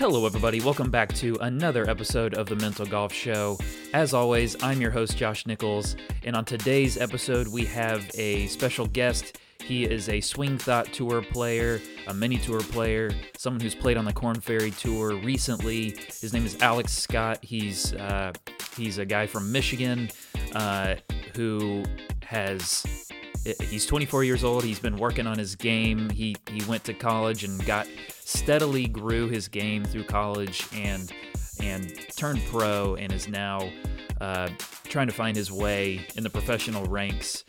Hello, everybody. Welcome back to another episode of The Mental Golf Show. As always, I'm your host, Josh Nichols, and on today's episode, we have a special guest. He is a Swing Thought Tour player, a mini tour player, someone who's played on the Korn Ferry Tour recently. His name is Alex Scott. He's a guy from Michigan He's 24 years old. He's been working on his game. He went to college and steadily grew his game through college and turned pro and is now trying to find his way in the professional ranks.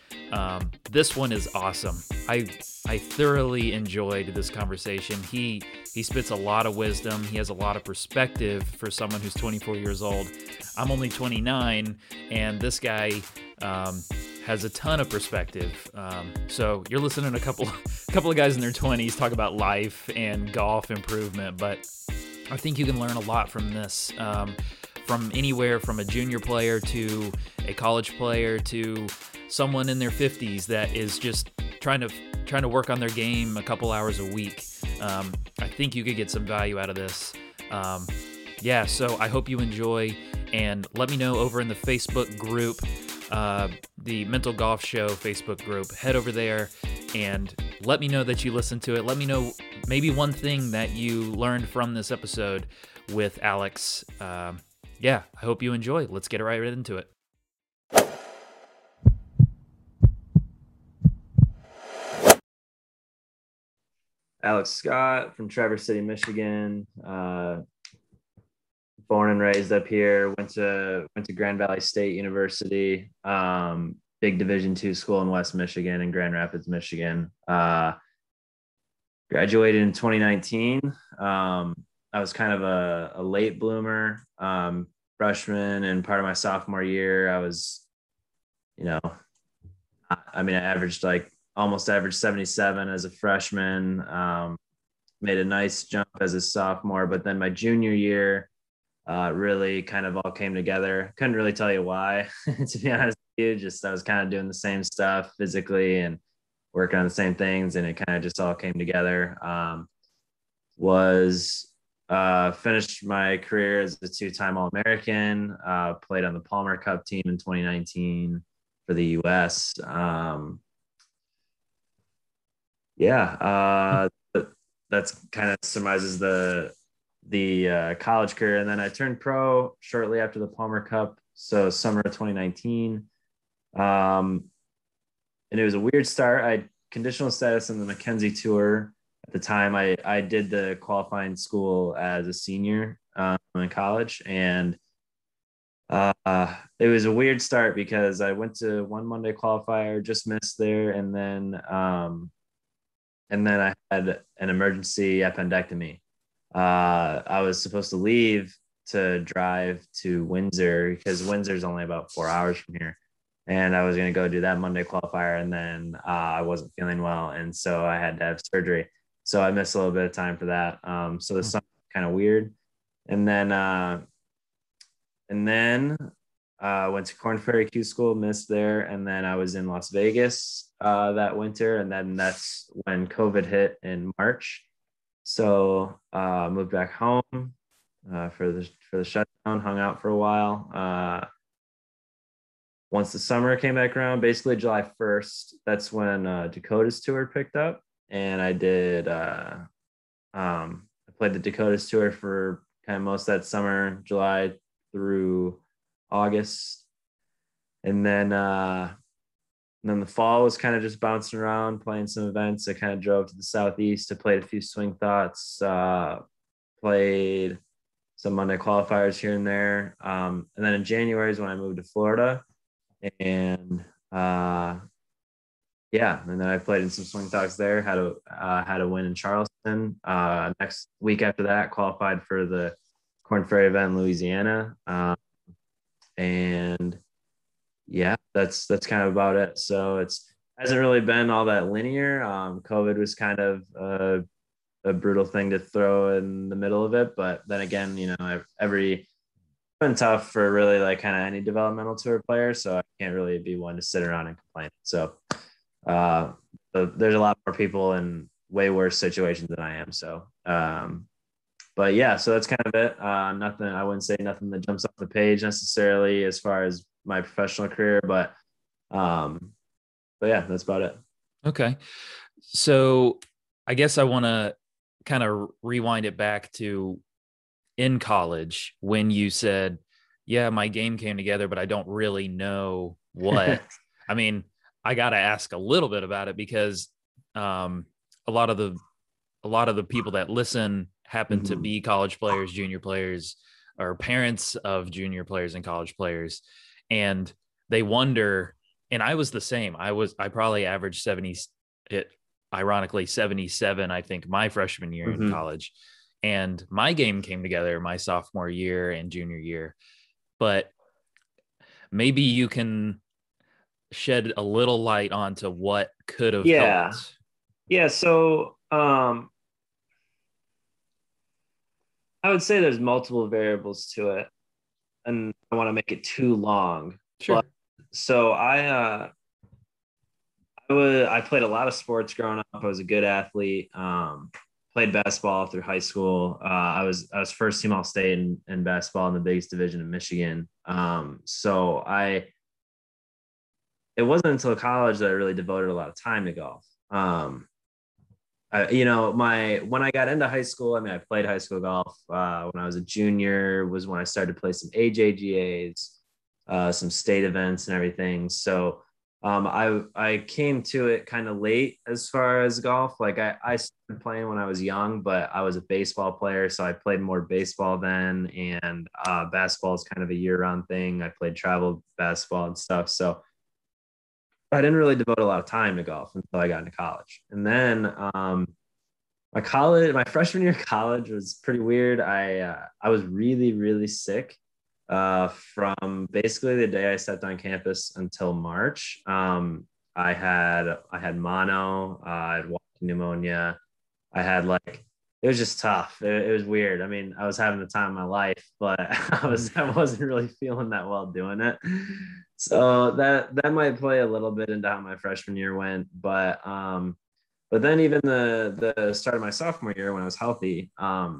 This one is awesome. I thoroughly enjoyed this conversation. He spits a lot of wisdom. He has a lot of perspective for someone who's 24 years old. I'm only 29, and this guy has a ton of perspective. So you're listening to a couple of guys in their 20s talk about life and golf improvement, but I think you can learn a lot from this, from anywhere from a junior player to a college player to someone in their 50s that is just trying to work on their game a couple hours a week. I think you could get some value out of this. Yeah, so I hope you enjoy, and let me know over in the Facebook group, the Mental Golf Show Facebook group. Head over there and let me know that you listened to it. Let me know maybe one thing that you learned from this episode with Alex. Yeah, I hope you enjoy. Let's get right into it. Alex Scott from Traverse City, Michigan. Born and raised up here, went to Grand Valley State University, big Division II school in West Michigan and Grand Rapids, Michigan. Graduated in 2019. I was kind of a late bloomer, freshman, and part of my sophomore year, I averaged almost 77 as a freshman, made a nice jump as a sophomore, but then my junior year, really kind of all came together. Couldn't really tell you why, to be honest with you. Just I was kind of doing the same stuff physically and working on the same things, and it kind of just all came together. Finished my career as a two-time All-American, played on the Palmer Cup team in 2019 for the U.S. That's kind of summarizes the college career. And then I turned pro shortly after the Palmer Cup, so summer of 2019. And it was a weird start. I had conditional status in the McKenzie Tour at the time. I did the qualifying school as a senior in college, and it was a weird start because I went to one Monday qualifier, just missed there, and then I had an emergency appendectomy. I was supposed to leave to drive to Windsor because Windsor's only about 4 hours from here. And I was going to go do that Monday qualifier. And then I wasn't feeling well, and so I had to have surgery. So I missed a little bit of time for that. So this summer was kind of weird. And then went to Korn Ferry Q School, missed there. And then I was in Las Vegas that winter. And then that's when COVID hit in March. So moved back home for the shutdown, hung out for a while. Once the summer came back around, basically July 1st, that's when Dakota's tour picked up. And I did, I played the Dakota's tour for kind of most of that summer, July through August. And then the fall was kind of just bouncing around, playing some events. I kind of drove to the southeast to play a few Swing Thoughts, played some Monday qualifiers here and there. And then in January is when I moved to Florida. And and then I played in some Swing Thoughts there, had a win in Charleston. Next week after that, qualified for the Korn Ferry event in Louisiana. That's kind of about it. So hasn't really been all that linear. COVID was kind of a brutal thing to throw in the middle of it, but then again, it's been tough for really kind of any developmental tour player. So I can't really be one to sit around and complain. So there's a lot more people in way worse situations than I am. So But yeah, so that's kind of it. Nothing, I wouldn't say nothing that jumps off the page necessarily as far as my professional career, but yeah, that's about it. Okay. So I guess I want to kind of rewind it back to in college when you said, yeah, my game came together, but I don't really know what. I mean, I got to ask a little bit about it because a lot of the people that listen happen mm-hmm. to be college players, junior players, or parents of junior players and college players. And they wonder, and I was the same. I probably averaged 70, ironically 77, I think, my freshman year mm-hmm. in college. And my game came together my sophomore year and junior year. But maybe you can shed a little light onto what could have helped. Yeah. So I would say there's multiple variables to it, and I want to make it too long. Sure. But, so I played a lot of sports growing up. I was a good athlete. Played basketball through high school. I was first team All-State in basketball in the biggest division in Michigan. It wasn't until college that I really devoted a lot of time to golf. When I got into high school, I played high school golf when I was a junior was when I started to play some AJGAs, some state events and everything. So I came to it kind of late as far as golf. Like I started playing when I was young, but I was a baseball player. So I played more baseball then, and basketball is kind of a year-round thing. I played travel basketball and stuff. So I didn't really devote a lot of time to golf until I got into college. And then my freshman year of college was pretty weird. I was really, really sick from basically the day I stepped on campus until March. I had mono, I had pneumonia. I had it was just tough. It was weird. I was having the time of my life, but I wasn't really feeling that well doing it. So that might play a little bit into how my freshman year went, but then even the start of my sophomore year when I was healthy, I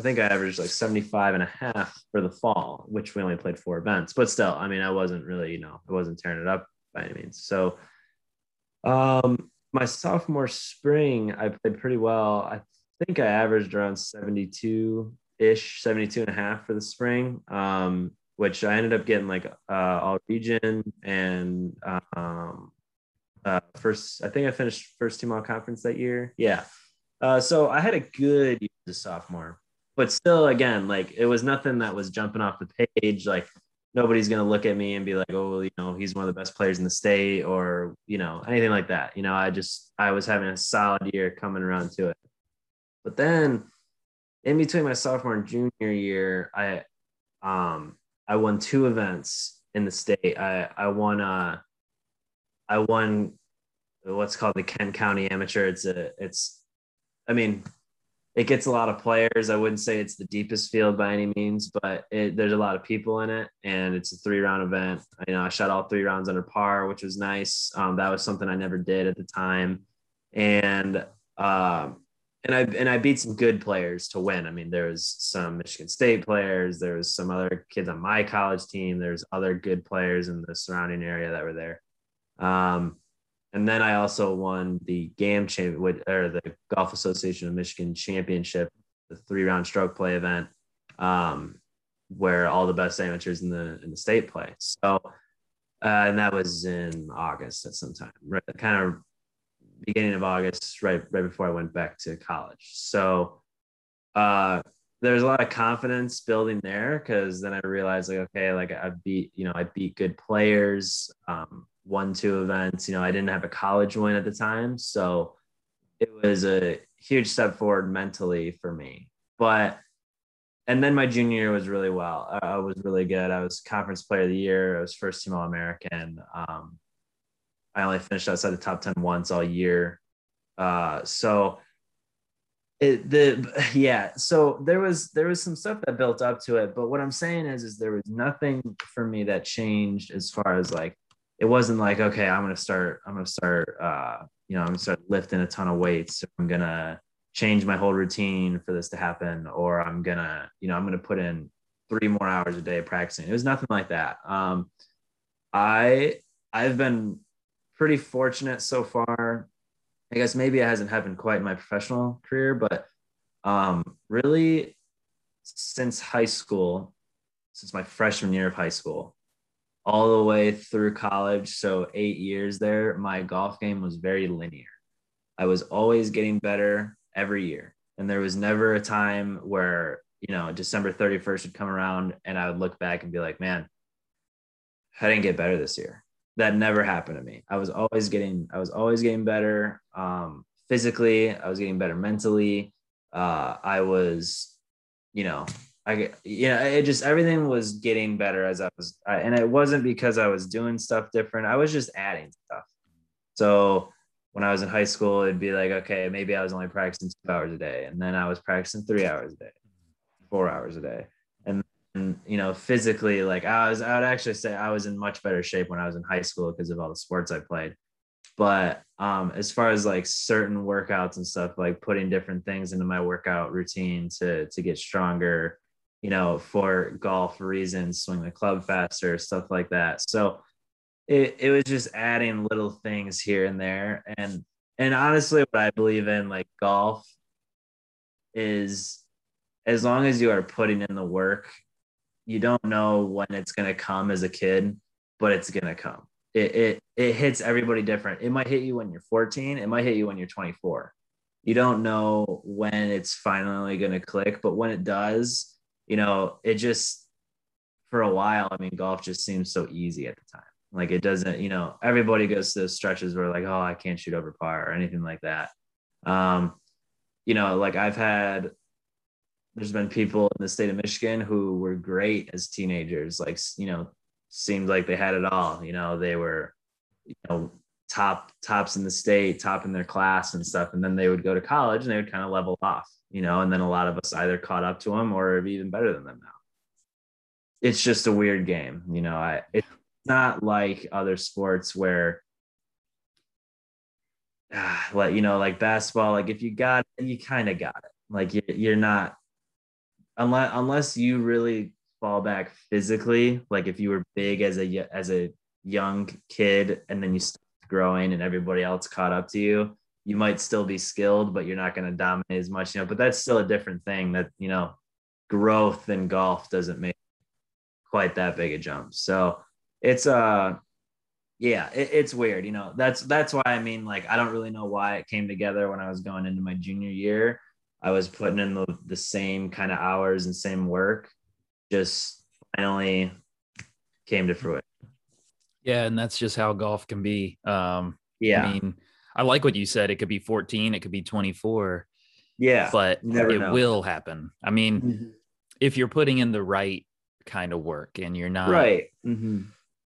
think I averaged 75.5 for the fall, which we only played 4 events, but still, I wasn't really, I wasn't tearing it up by any means. So, my sophomore spring, I played pretty well. I think I averaged around 72.5 for the spring, which I ended up getting all region and first, I think I finished first team all conference that year. Yeah. So I had a good year as a sophomore, but still again, it was nothing that was jumping off the page. Nobody's going to look at me and be like, oh, he's one of the best players in the state or, anything like that. I was having a solid year coming around to it. But then in between my sophomore and junior year, I won 2 events in the state. I won what's called the Kent County Amateur. It gets a lot of players. I wouldn't say it's the deepest field by any means, but there's a lot of people in it, and it's a 3-round event. I shot all 3 rounds under par, which was nice. That was something I never did at the time. And I beat some good players to win. There was some Michigan State players. There was some other kids on my college team. There's other good players in the surrounding area that were there. And then I also won the GAM Championship, or the Golf Association of Michigan Championship, the 3-round stroke play event, where all the best amateurs in the state play. So, and that was in August at some time, right? Kind of beginning of August, right before I went back to college. So there's a lot of confidence building there, because then I realized I beat good players, won 2 events. I didn't have a college win at the time, so it was a huge step forward mentally for me. And then my junior year was really well. I was really good. I was conference player of the year. I was first team All-American. I only finished outside the top 10 once all year. So there was some stuff that built up to it, but what I'm saying is there was nothing for me that changed as far as it wasn't okay, I'm going to start lifting a ton of weights. So I'm going to change my whole routine for this to happen, or I'm going to, you know, I'm going to put in 3 more hours a day practicing. It was nothing like that. I've been pretty fortunate so far. I guess maybe it hasn't happened quite in my professional career, but really since high school, since my freshman year of high school, all the way through college, so 8 years there, my golf game was very linear. I was always getting better every year. And there was never a time where, you know, December 31st would come around and I would look back and be like, man, I didn't get better this year. That never happened to me. I was always getting better. Physically, I was getting better mentally. I was, you know, it just, everything was getting better as and it wasn't because I was doing stuff different. I was just adding stuff. So when I was in high school, it'd be like, okay, maybe I was only practicing 2 hours a day. And then I was practicing 3 hours a day, 4 hours a day. And you know, physically, like I would actually say I was in much better shape when I was in high school because of all the sports I played. But as far as like certain workouts and stuff, like putting different things into my workout routine to get stronger, you know, for golf reasons, swing the club faster, stuff like that. So it was just adding little things here and there. And honestly, what I believe in, like golf, is as long as you are putting in the work, you don't know when it's going to come as a kid, but it's going to come. It hits everybody different. It might hit you when you're 14. It might hit you when you're 24. You don't know when it's finally going to click, but when it does, you know, it just, for a while, I mean, golf just seems so easy at the time. Like it doesn't, you know, everybody goes to those stretches where like, oh, I can't shoot over par or anything like that. You know, like there's been people in the state of Michigan who were great as teenagers, like, you know, seemed like they had it all, you know, they were, you know, tops in the state, top in their class and stuff. And then they would go to college and they would kind of level off, you know, and then a lot of us either caught up to them or are even better than them now. It's just a weird game. You know, it's not like other sports where, like, you know, like basketball, like if you got it, you kind of got it. Like you're not, unless you really fall back physically, like if you were big as a young kid and then you start growing and everybody else caught up to you, you might still be skilled, but you're not going to dominate as much, you know, but that's still a different thing that, you know, growth in golf doesn't make quite that big a jump. So it's, yeah, it's weird. You know, that's why, I mean, like, I don't really know why it came together when I was going into my junior year. I was putting in the same kind of hours and same work, just finally came to fruition. Yeah. And that's just how golf can be. Yeah. I mean, I like what you said. It could be 14, it could be 24. Yeah. But it will happen. I mean, mm-hmm. if you're putting in the right kind of work and you're not right, mm-hmm.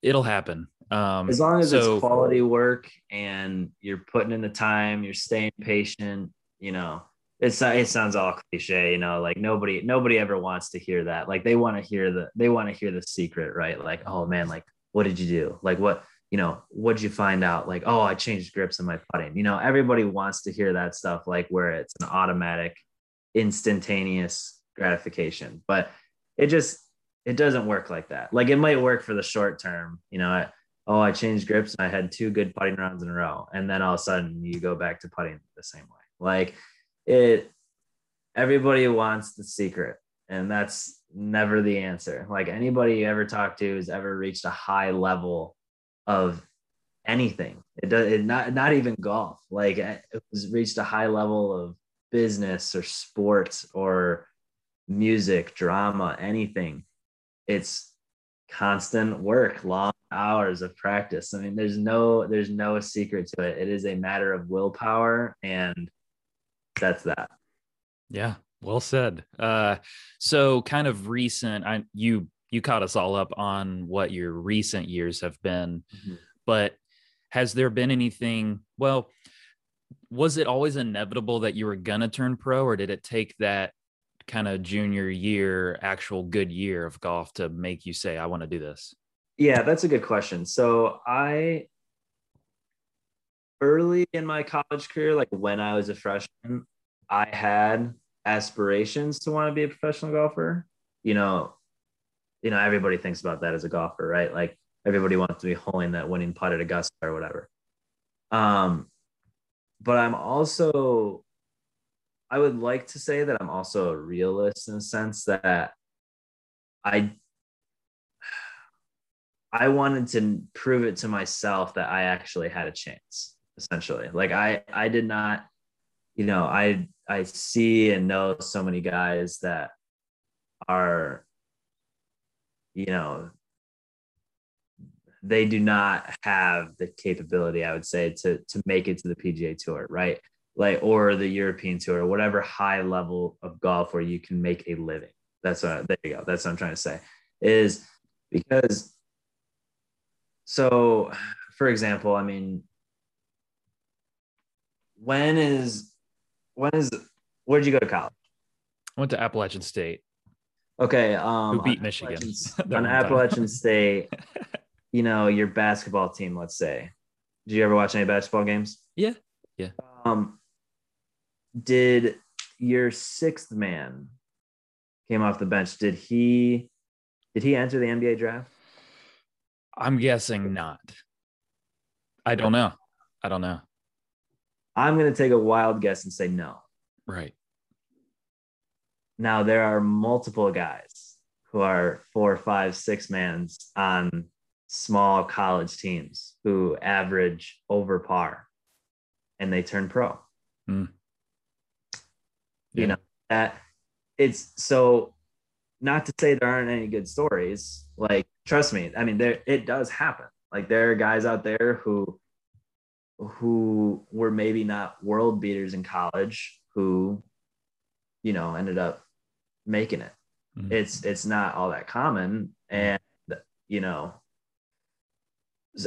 it'll happen. As long as it's quality work and you're putting in the time, you're staying patient, you know, it sounds all cliche, you know, like nobody ever wants to hear that. Like they want to hear the secret, right? Like, oh man, like, what did you do? Like, what, you know, what'd you find out? Like, oh, I changed grips in my putting, you know, everybody wants to hear that stuff, like where it's an automatic, instantaneous gratification, but it doesn't work like that. Like it might work for the short term, you know, I changed grips and I had 2 good putting rounds in a row. And then all of a sudden you go back to putting the same way. Like, everybody wants the secret, and that's never the answer. Like anybody you ever talk to has ever reached a high level of anything. Not even golf. Like it was reached a high level of business or sports or music, drama, anything. It's constant work, long hours of practice. I mean, there's no secret to it. It is a matter of willpower, and that's that. Yeah. Well said. So kind of recent, you caught us all up on what your recent years have been, mm-hmm. but has there been anything, well, was it always inevitable that you were going to turn pro, or did it take that kind of junior year, actual good year of golf to make you say, I want to do this? Yeah, that's a good question. So early in my college career, like when I was a freshman, I had aspirations to want to be a professional golfer. You know, everybody thinks about that as a golfer, right? Like everybody wants to be holding that winning putt at Augusta or whatever. But I'm also, I would like to say that I'm also a realist in the sense that I wanted to prove it to myself that I actually had a chance, essentially. Like I did not, you know, I see and know so many guys that are, you know, they do not have the capability, I would say, to make it to the PGA Tour, right? Like, or the European Tour, whatever high level of golf where you can make a living. That's what, there you go. That's what I'm trying to say, is because, so for example, I mean, where did you go to college? I went to Appalachian State. Okay. Who beat Michigan? On Appalachian State, you know, your basketball team, let's say. Did you ever watch any basketball games? Yeah. Yeah. Did your sixth man came off the bench? Did he enter the NBA draft? I'm guessing not. I don't know. I'm going to take a wild guess and say no. Right. Now, there are multiple guys who are 4, 5, 6 mans on small college teams who average over par and they turn pro. Mm. Yeah. You know, that it's so, not to say there aren't any good stories. Like, trust me. I mean, it does happen. Like, there are guys out there who were maybe not world beaters in college who, you know, ended up making it. Mm-hmm. It's not all that common. And, you know,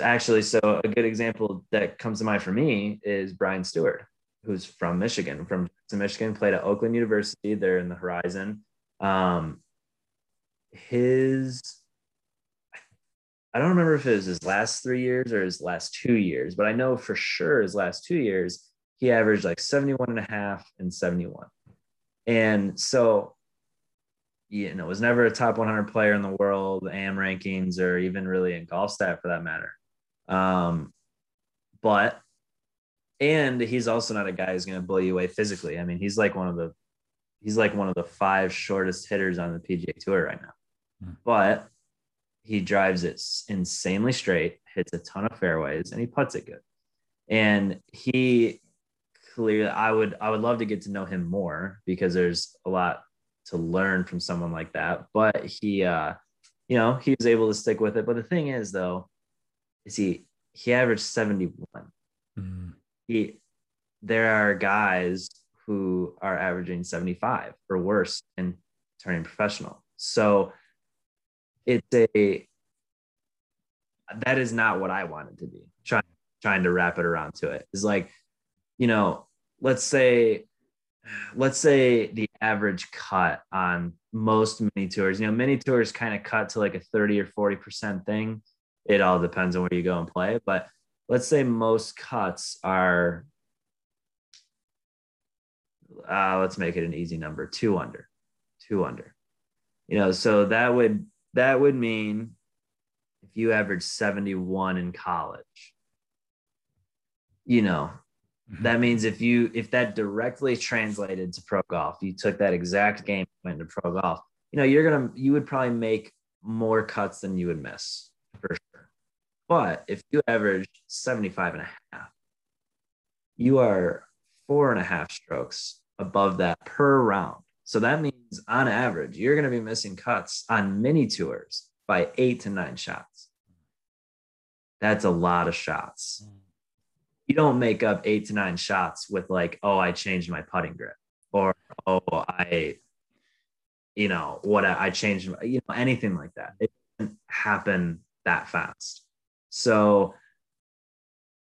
actually, so a good example that comes to mind for me is Brian Stewart, who's from Michigan, played at Oakland University. They're in the Horizon. I don't remember if it was his last 3 years or his last 2 years, but I know for sure his last 2 years, he averaged like 71.5 and 71. And so, you know, was never a top 100 player in the world, AM rankings, or even really in GolfStat for that matter. And he's also not a guy who's going to blow you away physically. I mean, he's like one of the 5 shortest hitters on the PGA Tour right now, but he drives it insanely straight, hits a ton of fairways, and he putts it good. And he clearly, I would love to get to know him more because there's a lot to learn from someone like that. But he, you know, he was able to stick with it. But the thing is, though, is he averaged 71. Mm-hmm. There are guys who are averaging 75 or worse and turning professional. So that is not what I wanted to be. Trying to wrap it around to it is like, you know, let's say the average cut on most mini tours, you know, mini tours kind of cut to like a 30 or 40% thing. It all depends on where you go and play, but let's say most cuts are, let's make it an easy number, 2 under, you know, so that would mean if you average 71 in college, you know, that means if that directly translated to pro golf, you took that exact game and went into pro golf, you know, you would probably make more cuts than you would miss for sure. But if you average 75.5, you are 4.5 strokes above that per round. So that means on average, you're going to be missing cuts on mini tours by 8 to 9 shots. That's a lot of shots. You don't make up 8 to 9 shots with like, oh, I changed my putting grip, or, oh, I changed, you know, anything like that. It doesn't happen that fast. So,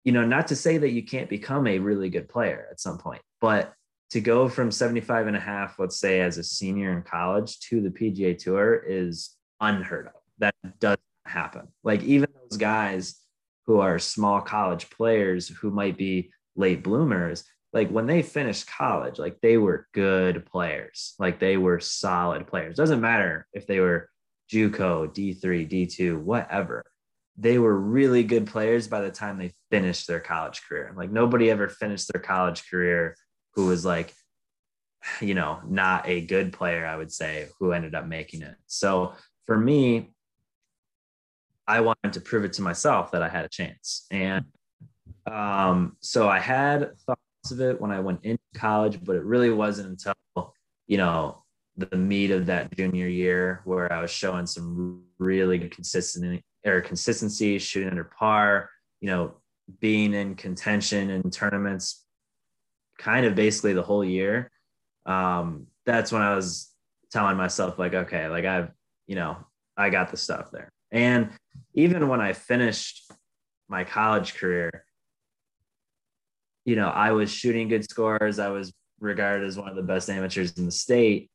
you know, not to say that you can't become a really good player at some point, but to go from 75.5, let's say as a senior in college, to the PGA Tour is unheard of. That doesn't happen. Like even those guys who are small college players who might be late bloomers, like when they finished college, like they were good players, like they were solid players. Doesn't matter if they were JUCO, D3, D2, whatever. They were really good players by the time they finished their college career. Like nobody ever finished their college career who was like, you know, not a good player, I would say, who ended up making it. So for me, I wanted to prove it to myself that I had a chance. And so I had thoughts of it when I went into college, but it really wasn't until, you know, the meat of that junior year where I was showing some really good consistency, shooting under par, you know, being in contention in tournaments kind of basically the whole year. That's when I was telling myself, like, okay, like I've, you know, I got the stuff there. And even when I finished my college career, you know, I was shooting good scores. I was regarded as one of the best amateurs in the state.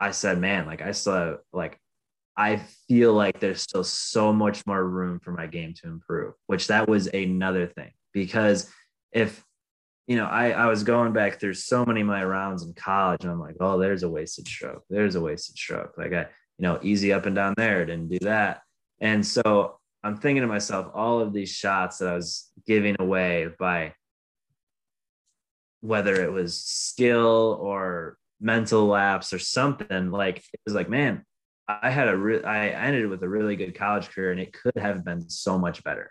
I said, man, like I still have, like, I feel like there's still so much more room for my game to improve, which that was another thing, because if, you know, I was going back through so many of my rounds in college and I'm like, oh, there's a wasted stroke. There's a wasted stroke. Like I, you know, easy up and down there. Didn't do that. And so I'm thinking to myself, all of these shots that I was giving away by whether it was skill or mental lapse or something, like it was like, man, I ended with a really good college career and it could have been so much better.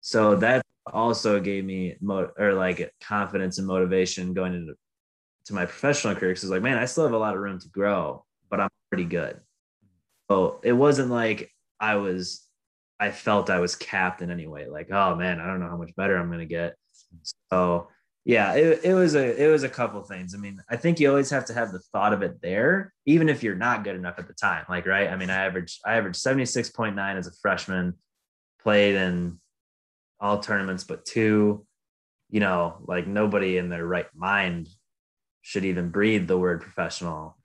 So that also gave me confidence and motivation going into my professional career. Cause it's like, man, I still have a lot of room to grow, but I'm pretty good. So it wasn't like I felt I was capped in any way. Like, oh man, I don't know how much better I'm going to get. So yeah, it was a couple of things. I mean, I think you always have to have the thought of it there, even if you're not good enough at the time. Like, right. I mean, I averaged 76.9 as a freshman, played in all tournaments, but two, you know, like nobody in their right mind should even breathe the word professional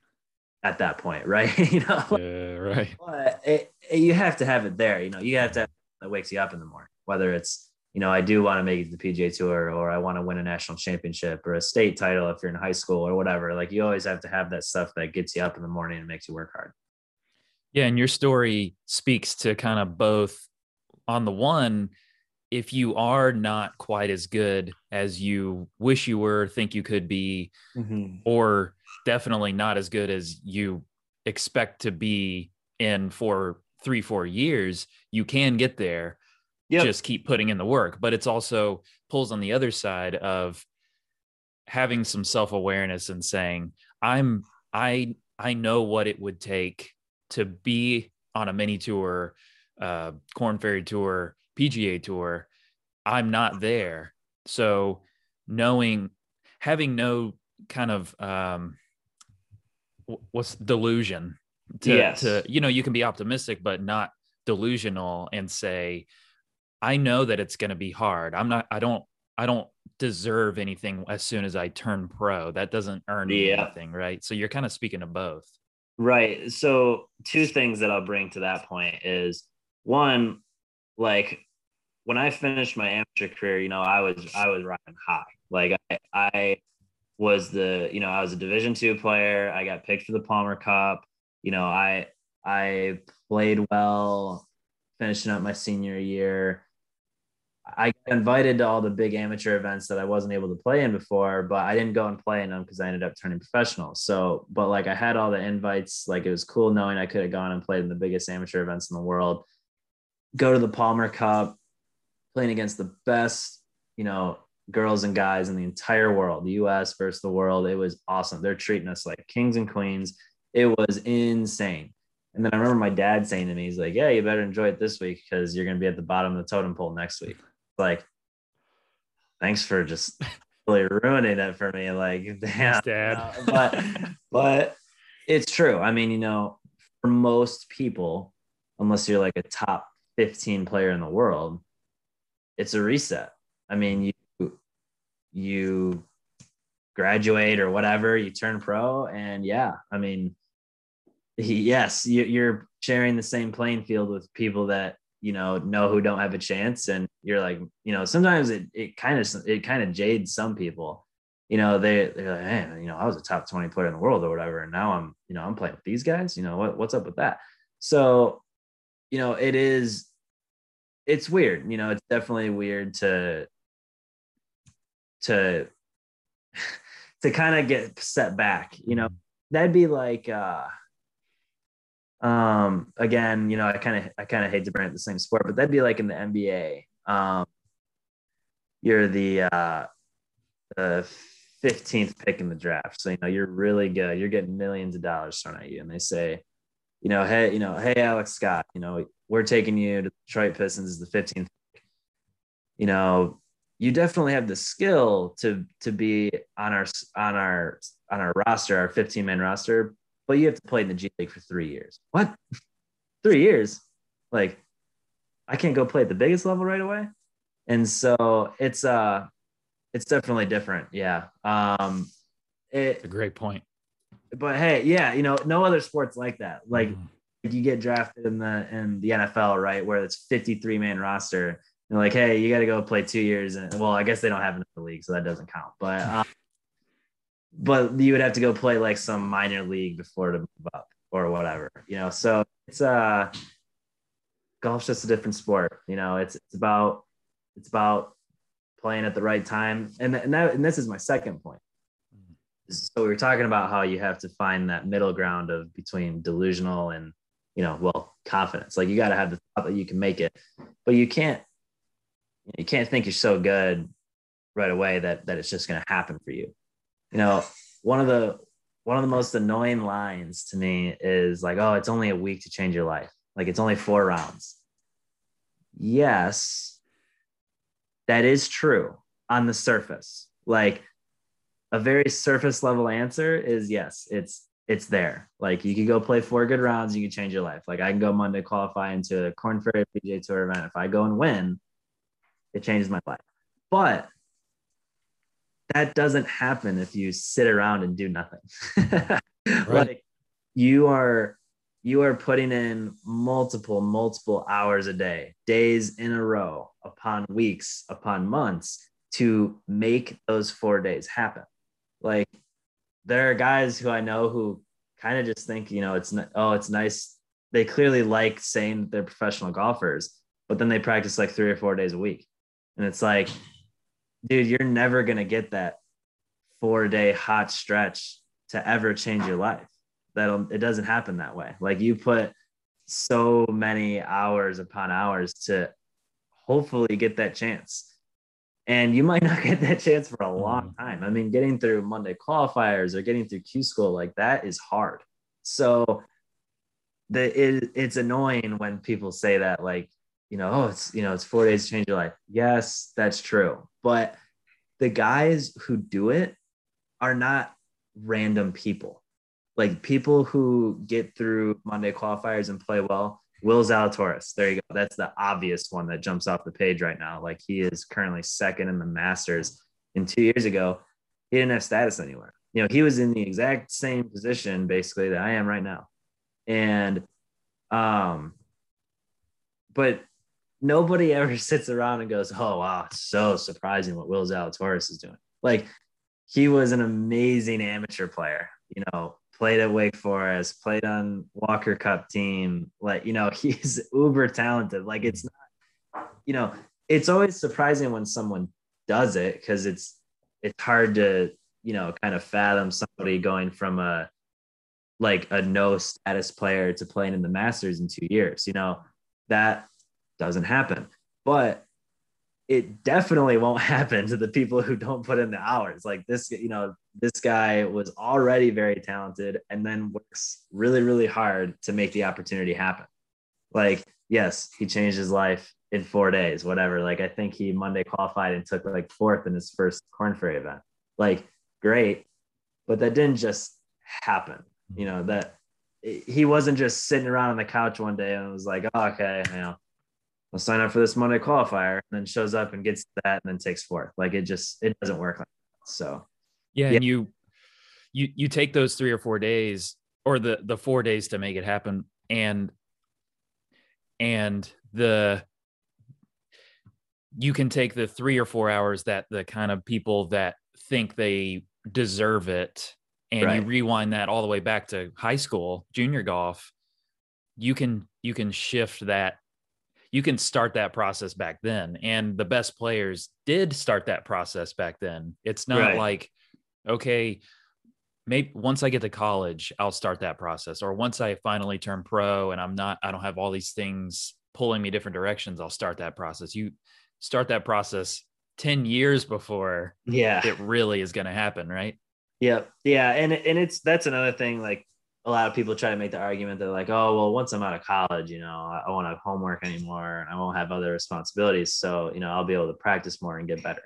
at that point. Right. You know, yeah, right. But you have to have it there. You know, you have to have it that wakes you up in the morning, whether it's, you know, I do want to make it to the PGA Tour, or I want to win a national championship or a state title if you're in high school or whatever. Like you always have to have that stuff that gets you up in the morning and makes you work hard. Yeah. And your story speaks to kind of both. On the one, if you are not quite as good as you wish you were, think you could be, mm-hmm. or definitely not as good as you expect to be in for 3-4 years, you can get there. Yep. Just keep putting in the work. But it's also pulls on the other side of having some self-awareness and saying, I know what it would take to be on a mini tour, Korn Ferry Tour, PGA Tour. I'm not there. So having no kind of, delusion to, you know, you can be optimistic, but not delusional and say, I know that it's going to be hard. I don't deserve anything as soon as I turn pro. That doesn't earn me anything, right? So you're kind of speaking of both. Right. So two things that I'll bring to that point is one, like when I finished my amateur career, you know, I was riding high. Like I was a Division II player. I got picked for the Palmer Cup. You know, I played well, finishing up my senior year. I got invited to all the big amateur events that I wasn't able to play in before, but I didn't go and play in them because I ended up turning professional. So, but like I had all the invites, like it was cool knowing I could have gone and played in the biggest amateur events in the world, go to the Palmer Cup, playing against the best, you know, girls and guys in the entire world, the US versus the world. It was awesome. They're treating us like kings and queens. It was insane. And then I remember my dad saying to me, he's like, yeah, you better enjoy it this week because you're going to be at the bottom of the totem pole next week. Like, thanks for just really ruining it for me. Like, damn. Dad. But it's true. I mean, you know, for most people, unless you're like a top 15 player in the world, it's a reset. I mean, you graduate or whatever, you turn pro, and yeah, I mean, yes, you're sharing the same playing field with people that you know who don't have a chance. And you're like, you know, sometimes it kind of jades some people, you know, they're like, hey, you know, I was a top 20 player in the world or whatever. And now I'm, you know, I'm playing with these guys, you know, what's up with that? So, you know, it's weird, you know, it's definitely weird to kind of get set back, you know. That'd be like, again, you know, I kind of hate to bring up the same sport, but that'd be like in the NBA. You're the 15th pick in the draft. So, you know, you're really good. You're getting millions of dollars thrown at you. And they say, hey, Alex Scott, you know, we're taking you to the Detroit Pistons as the 15th pick. You know, you definitely have the skill to be on our roster, our 15-man roster, but you have to play in the G League for 3 years. What? 3 years? Like, I can't go play at the biggest level right away. And so it's definitely different. Yeah. It's a great point. But hey, yeah, you know, no other sports like that. Like you get drafted in the NFL, right? Where it's 53-man roster. And like, hey, you got to go play 2 years. And well, I guess they don't have another league, so that doesn't count. But you would have to go play like some minor league before to move up or whatever, you know. So it's golf's just a different sport, you know. It's about playing at the right time. And this is my second point. So we were talking about how you have to find that middle ground of between delusional and, you know, well, confidence. Like you got to have the thought that you can make it, but you can't think you're so good right away that it's just going to happen for you. You know, one of the most annoying lines to me is like, oh, it's only a week to change your life. Like it's only 4 rounds. Yes, that is true on the surface. Like a very surface level answer is yes, it's there. Like you could go play 4 good rounds, you can change your life. Like I can go Monday, qualify into the Korn Ferry PGA Tour event. If I go and win, it changes my life. But that doesn't happen if you sit around and do nothing. Right. Like you are putting in multiple hours a day, days in a row, upon weeks, upon months to make those 4 days happen. Like there are guys who I know who kind of just think, you know, it's nice. They clearly like saying they're professional golfers, but then they practice like 3 or 4 days a week. And it's like, dude, you're never going to get that 4-day hot stretch to ever change your life. It doesn't happen that way. Like you put so many hours upon hours to hopefully get that chance. And you might not get that chance for a long time. I mean, getting through Monday qualifiers or getting through Q school like that is hard. So it's annoying when people say that, like, you know, oh, it's, you know, it's 4 days to change your life. Yes, that's true. But the guys who do it are not random people. Like people who get through Monday qualifiers and play well, Will Zalatoris, there you go. That's the obvious one that jumps off the page right now. Like he is currently second in the Masters. And 2 years ago, he didn't have status anywhere. You know, he was in the exact same position basically that I am right now. And, but nobody ever sits around and goes, oh, wow, it's so surprising what Will Zalatoris is doing. Like, he was an amazing amateur player, you know, played at Wake Forest, played on Walker Cup team. Like, you know, he's uber talented. Like, it's not, you know, it's always surprising when someone does it because it's hard to, you know, kind of fathom somebody going from a no status player to playing in the Masters in 2 years, you know, that doesn't happen, but it definitely won't happen to the people who don't put in the hours. Like this, you know, this guy was already very talented and then works really, really hard to make the opportunity happen. Like, yes, he changed his life in 4 days, whatever. Like, I think he Monday qualified and took like 4th in his first Korn Ferry event. Like, great, but that didn't just happen. You know, that he wasn't just sitting around on the couch one day and was like, oh, okay, you know, I'll sign up for this Monday qualifier, and then shows up and gets that and then takes 4th. Like it doesn't work like that. So yeah. And you take those 3 or 4 days or the 4 days to make it happen. And and you can take the 3 or 4 hours that the kind of people that think they deserve it, and right. you rewind that all the way back to high school, junior golf, you can shift that. You can start that process back then. And the best players did start that process back then. It's not right. like, okay, maybe once I get to college, I'll start that process. Or once I finally turn pro and I don't have all these things pulling me different directions, I'll start that process. You start that process 10 years before it really is going to happen. Right. Yeah. Yeah. And that's another thing. Like, a lot of people try to make the argument that, like, oh, well, once I'm out of college, I won't have homework anymore. I won't have other responsibilities. So, I'll be able to practice more and get better.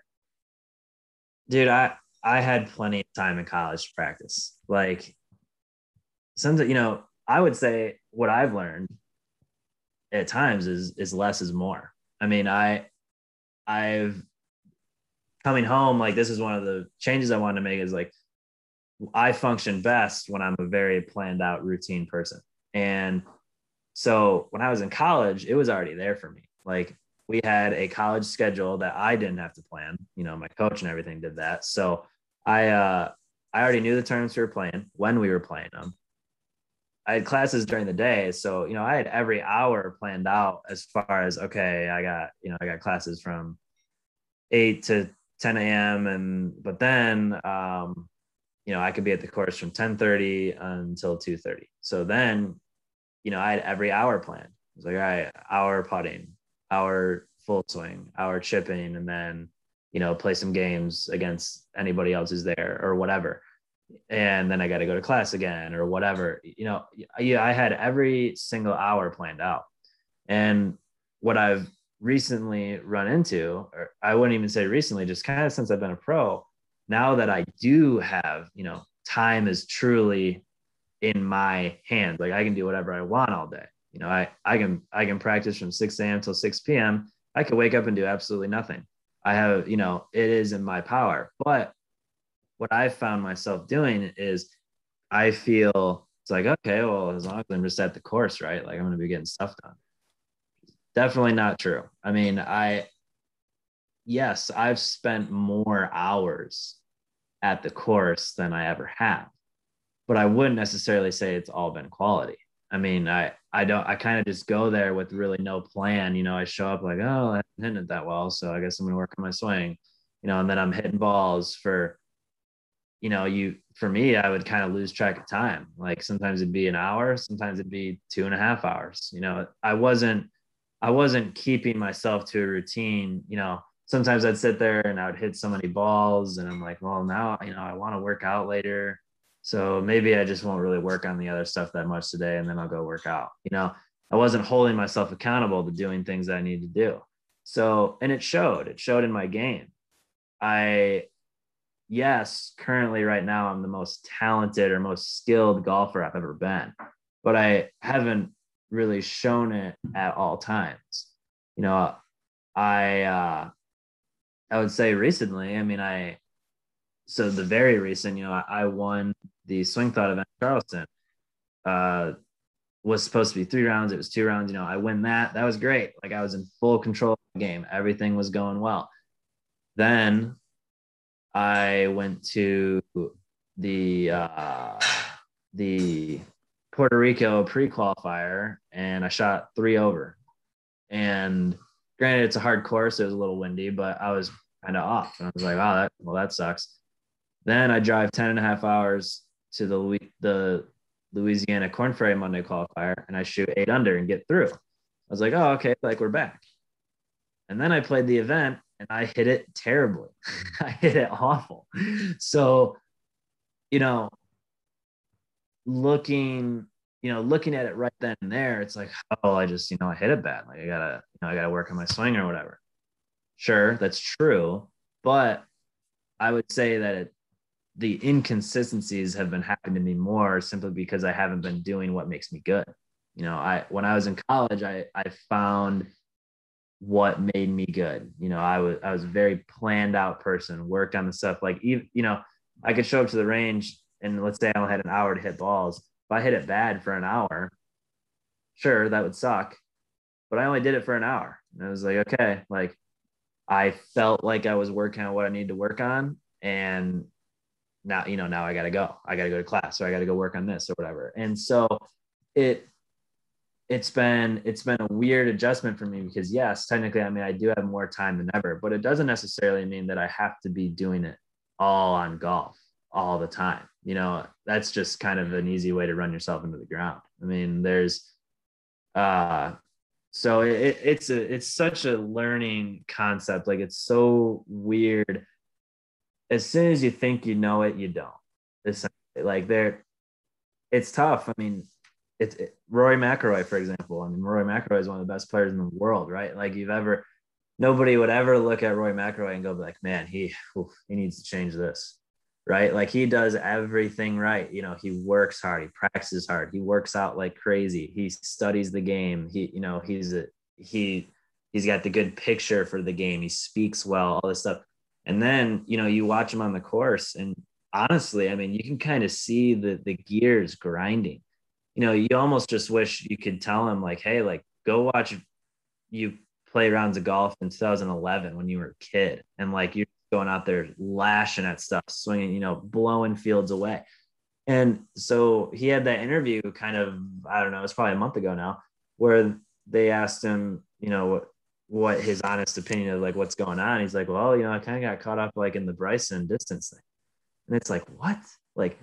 Dude, I had plenty of time in college to practice. Like, sometimes, I would say what I've learned at times is less is more. I mean, I've coming home, like, this is one of the changes I wanted to make, is like, I function best when I'm a very planned out routine person. And so when I was in college, it was already there for me. Like, we had a college schedule that I didn't have to plan, my coach and everything did that. So I already knew the tournaments we were playing, when we were playing them. I had classes during the day. So, I had every hour planned out as far as, okay, I got classes from 8 to 10 a.m. But then, I could be at the course from 10:30 until 2:30. So then, I had every hour planned. It was like, all right, hour putting, hour full swing, hour chipping, and then, play some games against anybody else who's there or whatever. And then I got to go to class again or whatever. I had every single hour planned out. And what I've recently run into, or I wouldn't even say recently, just kind of since I've been a pro, now that I do have, time is truly in my hands. Like, I can do whatever I want all day. I can practice from 6 a.m. till 6 p.m. I can wake up and do absolutely nothing. I have, it is in my power. But what I found myself doing is, I feel it's like, okay, well, as long as I'm just at the course, right? Like, I'm going to be getting stuff done. Definitely not true. I mean, yes, I've spent more hours at the course than I ever have, but I wouldn't necessarily say it's all been quality. I mean, I kind of just go there with really no plan. I show up like, oh, I haven't hit it that well, so I guess I'm going to work on my swing, and then I'm hitting balls for, for me, I would kind of lose track of time. Like, sometimes it'd be an hour, sometimes it'd be 2.5 hours. I wasn't keeping myself to a routine. Sometimes I'd sit there and I would hit so many balls, and I'm like, well, now, I want to work out later. So maybe I just won't really work on the other stuff that much today, and then I'll go work out. I wasn't holding myself accountable to doing things that I need to do. So, and it showed in my game. Currently right now, I'm the most talented or most skilled golfer I've ever been, but I haven't really shown it at all times. I would say recently, the very recent, I won the Swing Thought event in Charleston, was supposed to be 3 rounds. It was 2 rounds. I win that. That was great. Like, I was in full control of the game. Everything was going well. Then I went to the Puerto Rico pre-qualifier, and I shot 3 over, and granted, it's a hard course. It was a little windy, but I was kind of off. And I was like, wow, that sucks. Then I drive 10.5 hours to the Louisiana Korn Ferry Monday qualifier, and I shoot 8 under and get through. I was like, oh, okay, like, we're back. And then I played the event, and I hit it terribly. I hit it awful. So, looking at it right then and there, it's like, oh, I just, I hit it bad. Like, I gotta work on my swing or whatever. Sure, that's true. But I would say that the inconsistencies have been happening to me more simply because I haven't been doing what makes me good. When I was in college, I found what made me good. I was a very planned out person, worked on the stuff. Like, even, I could show up to the range and let's say I only had an hour to hit balls. If I hit it bad for an hour, sure, that would suck. but I only did it for an hour. And I was like, okay, like I felt like I was working on what I needed to work on. And now, you know, now I got to go to class, or I got to go work on this or whatever. And so it's been a weird adjustment for me, because yes, technically, I mean, I do have more time than ever, but it doesn't necessarily mean that I have to be doing it all on golf all the time. You know, that's just kind of an easy way to run yourself into the ground. I mean, there's, so it's such a learning concept. Like, it's so weird. As soon as you think you know it, you don't. It's like it's tough. I mean, Rory McIlroy, for example. I mean, Rory McIlroy is one of the best players in the world, right? Like, nobody would ever look at Rory McIlroy and go like, man, he needs to change this, right? Like, he does everything right. You know, he works hard, he practices hard, he works out like crazy, he studies the game. He's got the good picture for the game. He speaks well, all this stuff. And then, you know, you watch him on the course, and honestly, I mean, you can kind of see the gears grinding. You know, you almost just wish you could tell him like, hey, like, go watch you play rounds of golf in 2011 when you were a kid. And like, you're going out there lashing at stuff, swinging, you know, blowing fields away. And so he had that interview kind of, I don't know, it's probably a month ago now, where they asked him, you know, what his honest opinion of like what's going on. He's like, well, you know, I kind of got caught up like in the Bryson distance thing. And it's like, what? Like,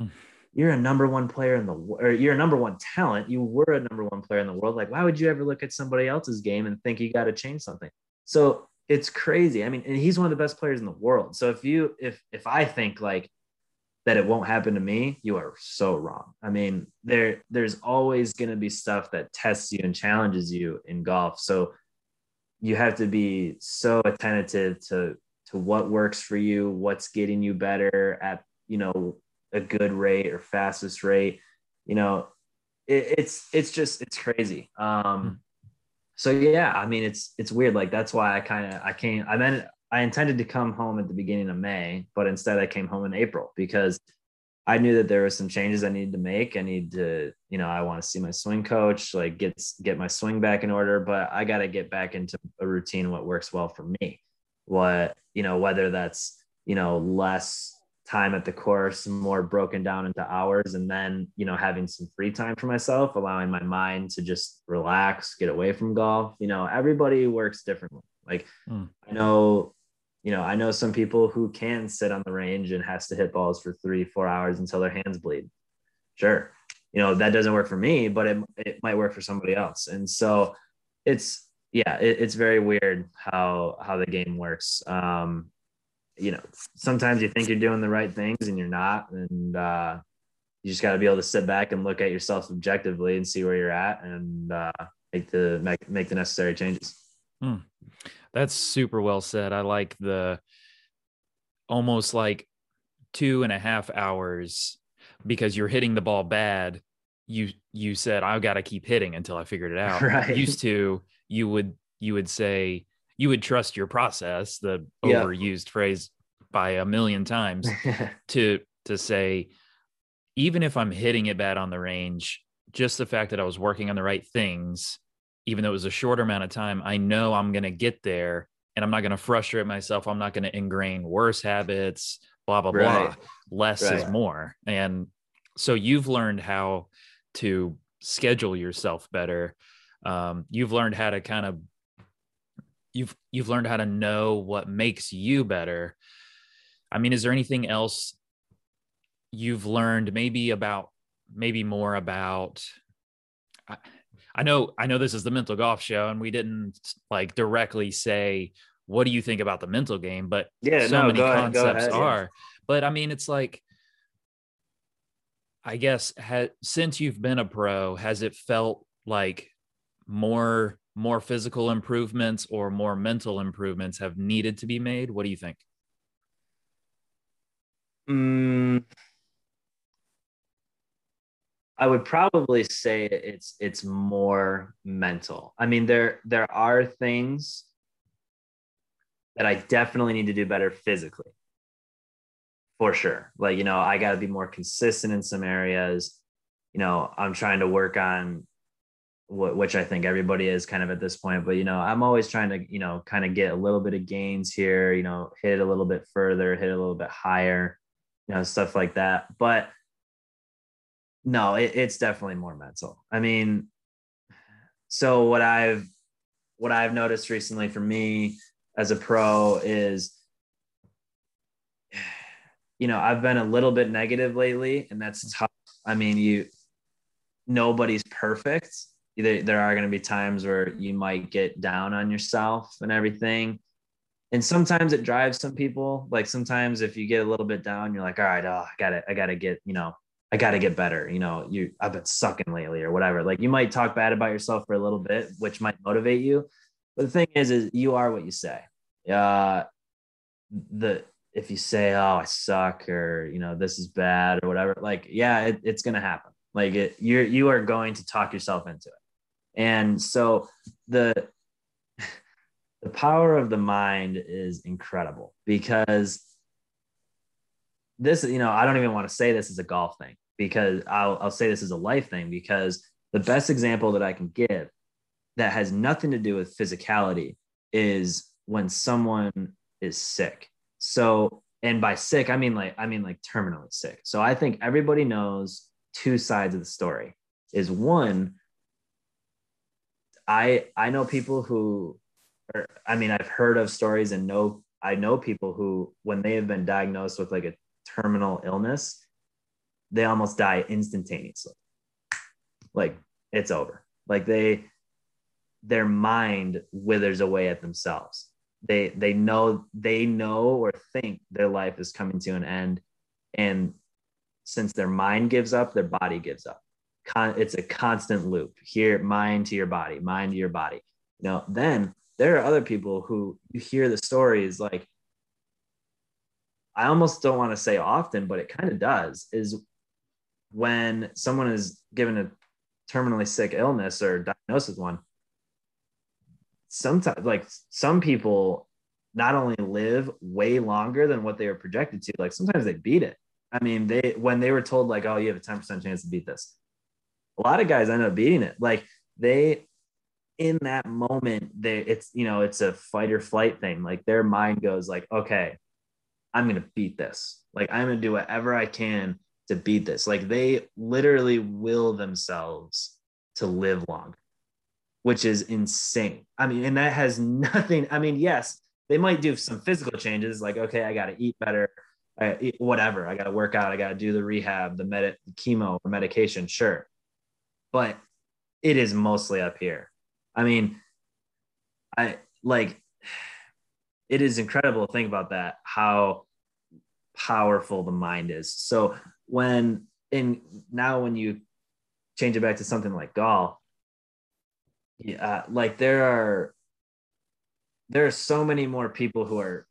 you're a number one player in the world, or you're a number one talent. You were a number one player in the world. Like, why would you ever look at somebody else's game and think you got to change something? So it's crazy. I mean, and he's one of the best players in the world. So if I think like that, it won't happen to me, you are so wrong. I mean, there's always going to be stuff that tests you and challenges you in golf. So you have to be so attentive to what works for you, what's getting you better at, you know, a good rate or fastest rate. You know, it's crazy. So yeah, I mean, it's weird. Like, that's why I intended to come home at the beginning of May, but instead I came home in April, because I knew that there were some changes I needed to make. I need to, you know, I want to see my swing coach, like get my swing back in order, but I got to get back into a routine. What works well for me, what, you know, whether that's, you know, less time at the course, more broken down into hours, and then, you know, having some free time for myself, allowing my mind to just relax, get away from golf. You know, everybody works differently. Like, I know some people who can sit on the range and has to hit balls for 3-4 hours until their hands bleed. Sure. You know, that doesn't work for me, but it might work for somebody else. And so it's very weird how the game works. You know, sometimes you think you're doing the right things and you're not, and you just got to be able to sit back and look at yourself objectively and see where you're at, and make the necessary changes. That's super well said. I like the almost like 2.5 hours, because you're hitting the ball bad. You said, I've got to keep hitting until I figured it out. Right. Used to, you would say, you would trust your process, the overused phrase by a million times, to say, even if I'm hitting it bad on the range, just the fact that I was working on the right things, even though it was a shorter amount of time, I know I'm going to get there, and I'm not going to frustrate myself. I'm not going to ingrain worse habits, blah, blah, blah. Less is more. And so you've learned how to schedule yourself better. You've learned how to kind of, you've learned how to know what makes you better. I mean, is there anything else you've learned maybe more about, I know this is the Mental Golf Show, and we didn't like directly say, what do you think about the mental game? But many concepts go ahead. But I mean, it's like, I guess since you've been a pro, has it felt like more physical improvements or more mental improvements have needed to be made? What do you think? I would probably say it's more mental. I mean, there are things that I definitely need to do better physically, for sure. Like, you know, I got to be more consistent in some areas. You know, I'm trying to work on which I think everybody is kind of at this point, but, you know, I'm always trying to, you know, kind of get a little bit of gains here, you know, hit a little bit further, hit a little bit higher, you know, stuff like that. But no, it's definitely more mental. I mean, so what I've noticed recently for me as a pro is, you know, I've been a little bit negative lately, and that's tough. I mean, nobody's perfect. There are going to be times where you might get down on yourself and everything. And sometimes it drives some people. Like sometimes if you get a little bit down, you're like, all right, I got to get better. You know, I've been sucking lately or whatever. Like you might talk bad about yourself for a little bit, which might motivate you. But the thing is you are what you say. If you say, oh, I suck, or, you know, this is bad or whatever, like, yeah, it's going to happen. Like you are going to talk yourself into it. And so the power of the mind is incredible, because this, you know, I don't even want to say this is a golf thing, because I'll say this is a life thing, because the best example that I can give that has nothing to do with physicality is when someone is sick. So, and by sick, I mean like terminally sick. So I think everybody knows two sides of the story. Is one, I know people who, or, I mean, I've heard of stories and I know people who, when they have been diagnosed with like a terminal illness, they almost die instantaneously. Like it's over. Like their mind withers away at themselves. They know or think their life is coming to an end. And since their mind gives up, their body gives up. It's a constant loop here, mind to your body. Now, then there are other people who you hear the stories, like, I almost don't want to say often, but it kind of does, is when someone is given a terminally sick illness or diagnosed with one, sometimes, like, some people not only live way longer than what they were projected to, like sometimes they beat it. I mean, when they were told like, oh, you have a 10% chance to beat this, a lot of guys end up beating it. Like in that moment, it's, you know, it's a fight or flight thing. Like their mind goes like, okay, I'm going to beat this. Like I'm going to do whatever I can to beat this. Like they literally will themselves to live longer, which is insane. I mean, and that has nothing, I mean, yes, they might do some physical changes, like, okay, I got to eat better, whatever. I got to work out. I got to do the rehab, the chemo or medication. Sure. But it is mostly up here. I mean, it is incredible to think about that, how powerful the mind is. So now when you change it back to something like golf, yeah, like there are so many more people who are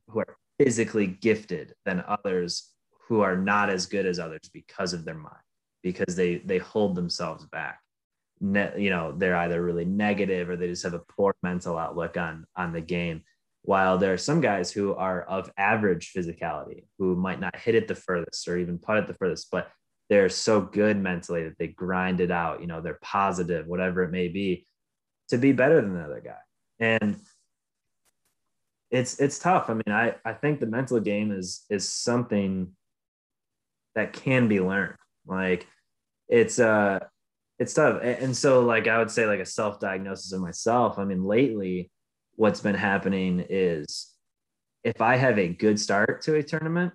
physically gifted than others, who are not as good as others because of their mind, because they hold themselves back. You know, they're either really negative or they just have a poor mental outlook on the game. While there are some guys who are of average physicality, who might not hit it the furthest or even putt it the furthest, but they're so good mentally that they grind it out. You know, they're positive, whatever it may be, to be better than the other guy. And it's tough. I mean, I think the mental game is something that can be learned. Like it's tough. And so like, I would say like a self-diagnosis of myself. I mean, lately what's been happening is if I have a good start to a tournament,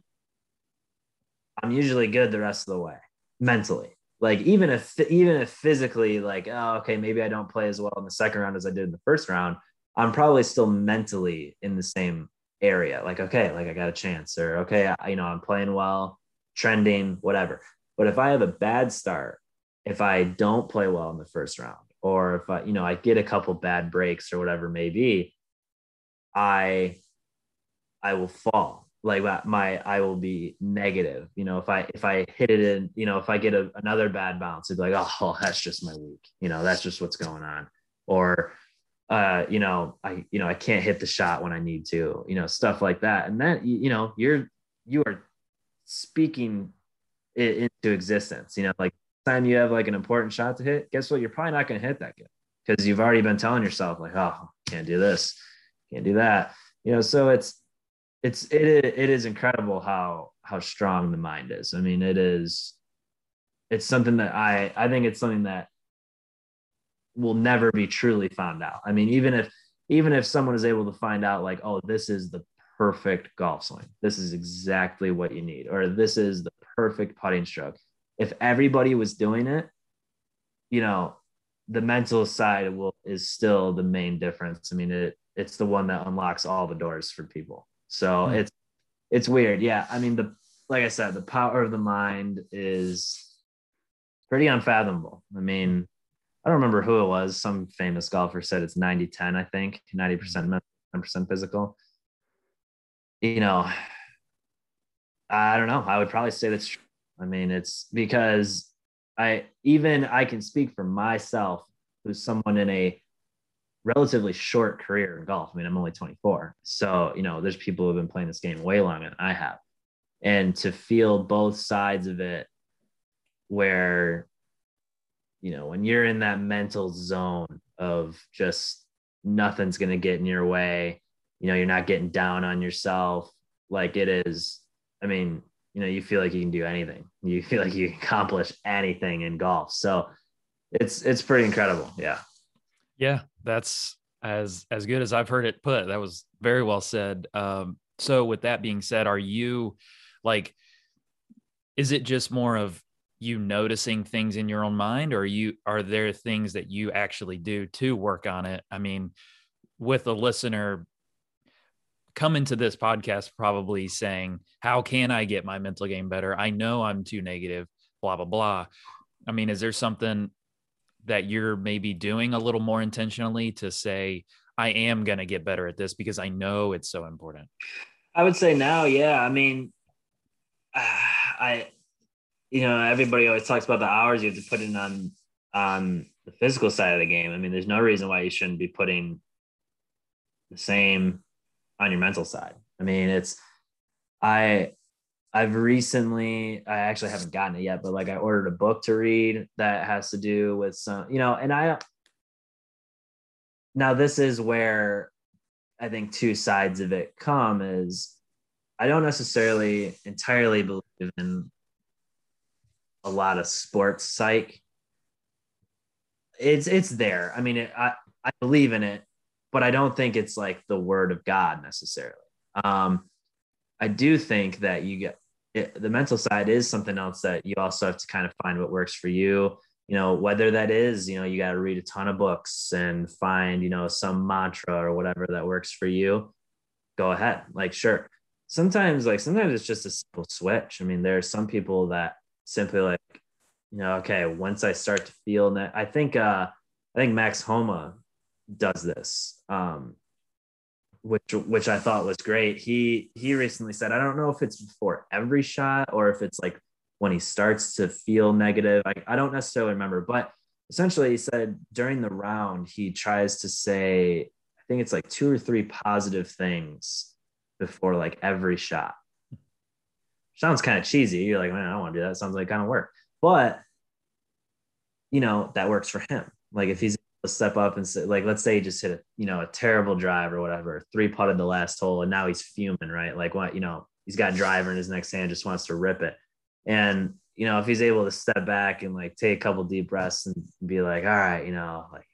I'm usually good the rest of the way mentally. Like even if physically like, oh, okay, maybe I don't play as well in the second round as I did in the first round, I'm probably still mentally in the same area. Like, okay, like I got a chance, or okay, I, you know, I'm playing well, trending, whatever. But if I have a bad start, if I don't play well in the first round, or if I, you know, I get a couple bad breaks or whatever it may be, I will fall. Like I will be negative. You know, if I hit it in, you know, if I get another bad bounce, it'd be like, oh, that's just my week. You know, that's just what's going on. Or, I can't hit the shot when I need to, you know, stuff like that. And that, you know, you are speaking it into existence. You know, like time you have like an important shot to hit, guess what? You're probably not going to hit that good. because you've already been telling yourself like, oh, can't do this, can't do that. You know, so it is incredible how strong the mind is. I mean, it's something that I think it's something that will never be truly found out. I mean, even if someone is able to find out like, oh, this is the perfect golf swing, this is exactly what you need, or this is the perfect putting stroke. If everybody was doing it, you know, the mental side is still the main difference. I mean, it's the one that unlocks all the doors for people. So it's weird. Yeah. I mean, like I said, the power of the mind is pretty unfathomable. I mean, I don't remember who it was. Some famous golfer said it's 90-10, I think, 90% mental, 10% physical. You know, I don't know. I would probably say that's true. I mean, it's because I can speak for myself, who's someone in a relatively short career in golf. I mean, I'm only 24. So, you know, there's people who have been playing this game way longer than I have. And to feel both sides of it, where, you know, when you're in that mental zone of just nothing's going to get in your way, you know, you're not getting down on yourself. Like it is, I mean, you know, you feel like you can do anything. You feel like you can accomplish anything in golf. So it's pretty incredible. Yeah. Yeah. That's as good as I've heard it put. That was very well said. So with that being said, are you like, is it just more of you noticing things in your own mind, or are there things that you actually do to work on it? I mean, with a listener coming to this podcast, probably saying, how can I get my mental game better? I know I'm too negative, blah, blah, blah. I mean, is there something that you're maybe doing a little more intentionally to say, I am going to get better at this because I know it's so important? I would say now. Yeah. I mean, you know, everybody always talks about the hours you have to put in on the physical side of the game. I mean, there's no reason why you shouldn't be putting the same on your mental side. I mean, I actually haven't gotten it yet, but like I ordered a book to read that has to do with some, you know, and now this is where I think two sides of it come is I don't necessarily entirely believe in a lot of sports psych. It's there. I mean, I believe in it, but I don't think it's like the word of God necessarily. I do think that you get it, the mental side is something else that you also have to kind of find what works for you. You know, whether that is, you know, you got to read a ton of books and find, you know, some mantra or whatever that works for you. Go ahead. Like, sure. Sometimes it's just a simple switch. I mean, there are some people that simply like, you know, okay, once I start to feel that, I think Max Homa does this, which I thought was great. He recently said, I don't know if it's before every shot or if it's like when he starts to feel negative. I don't necessarily remember, but essentially he said during the round, he tries to say, I think it's like 2 or 3 positive things before like every shot. Sounds kind of cheesy. You're like, man, I don't want to do that. It sounds like kind of work, but you know, that works for him. Like if he's able to step up and say, like, let's say he just hit a, you know, a terrible drive or whatever, 3-putted the last hole. And now he's fuming, right? Like what, you know, he's got driver in his next hand, just wants to rip it. And, you know, if he's able to step back and like take a couple deep breaths and be like, all right, you know, like,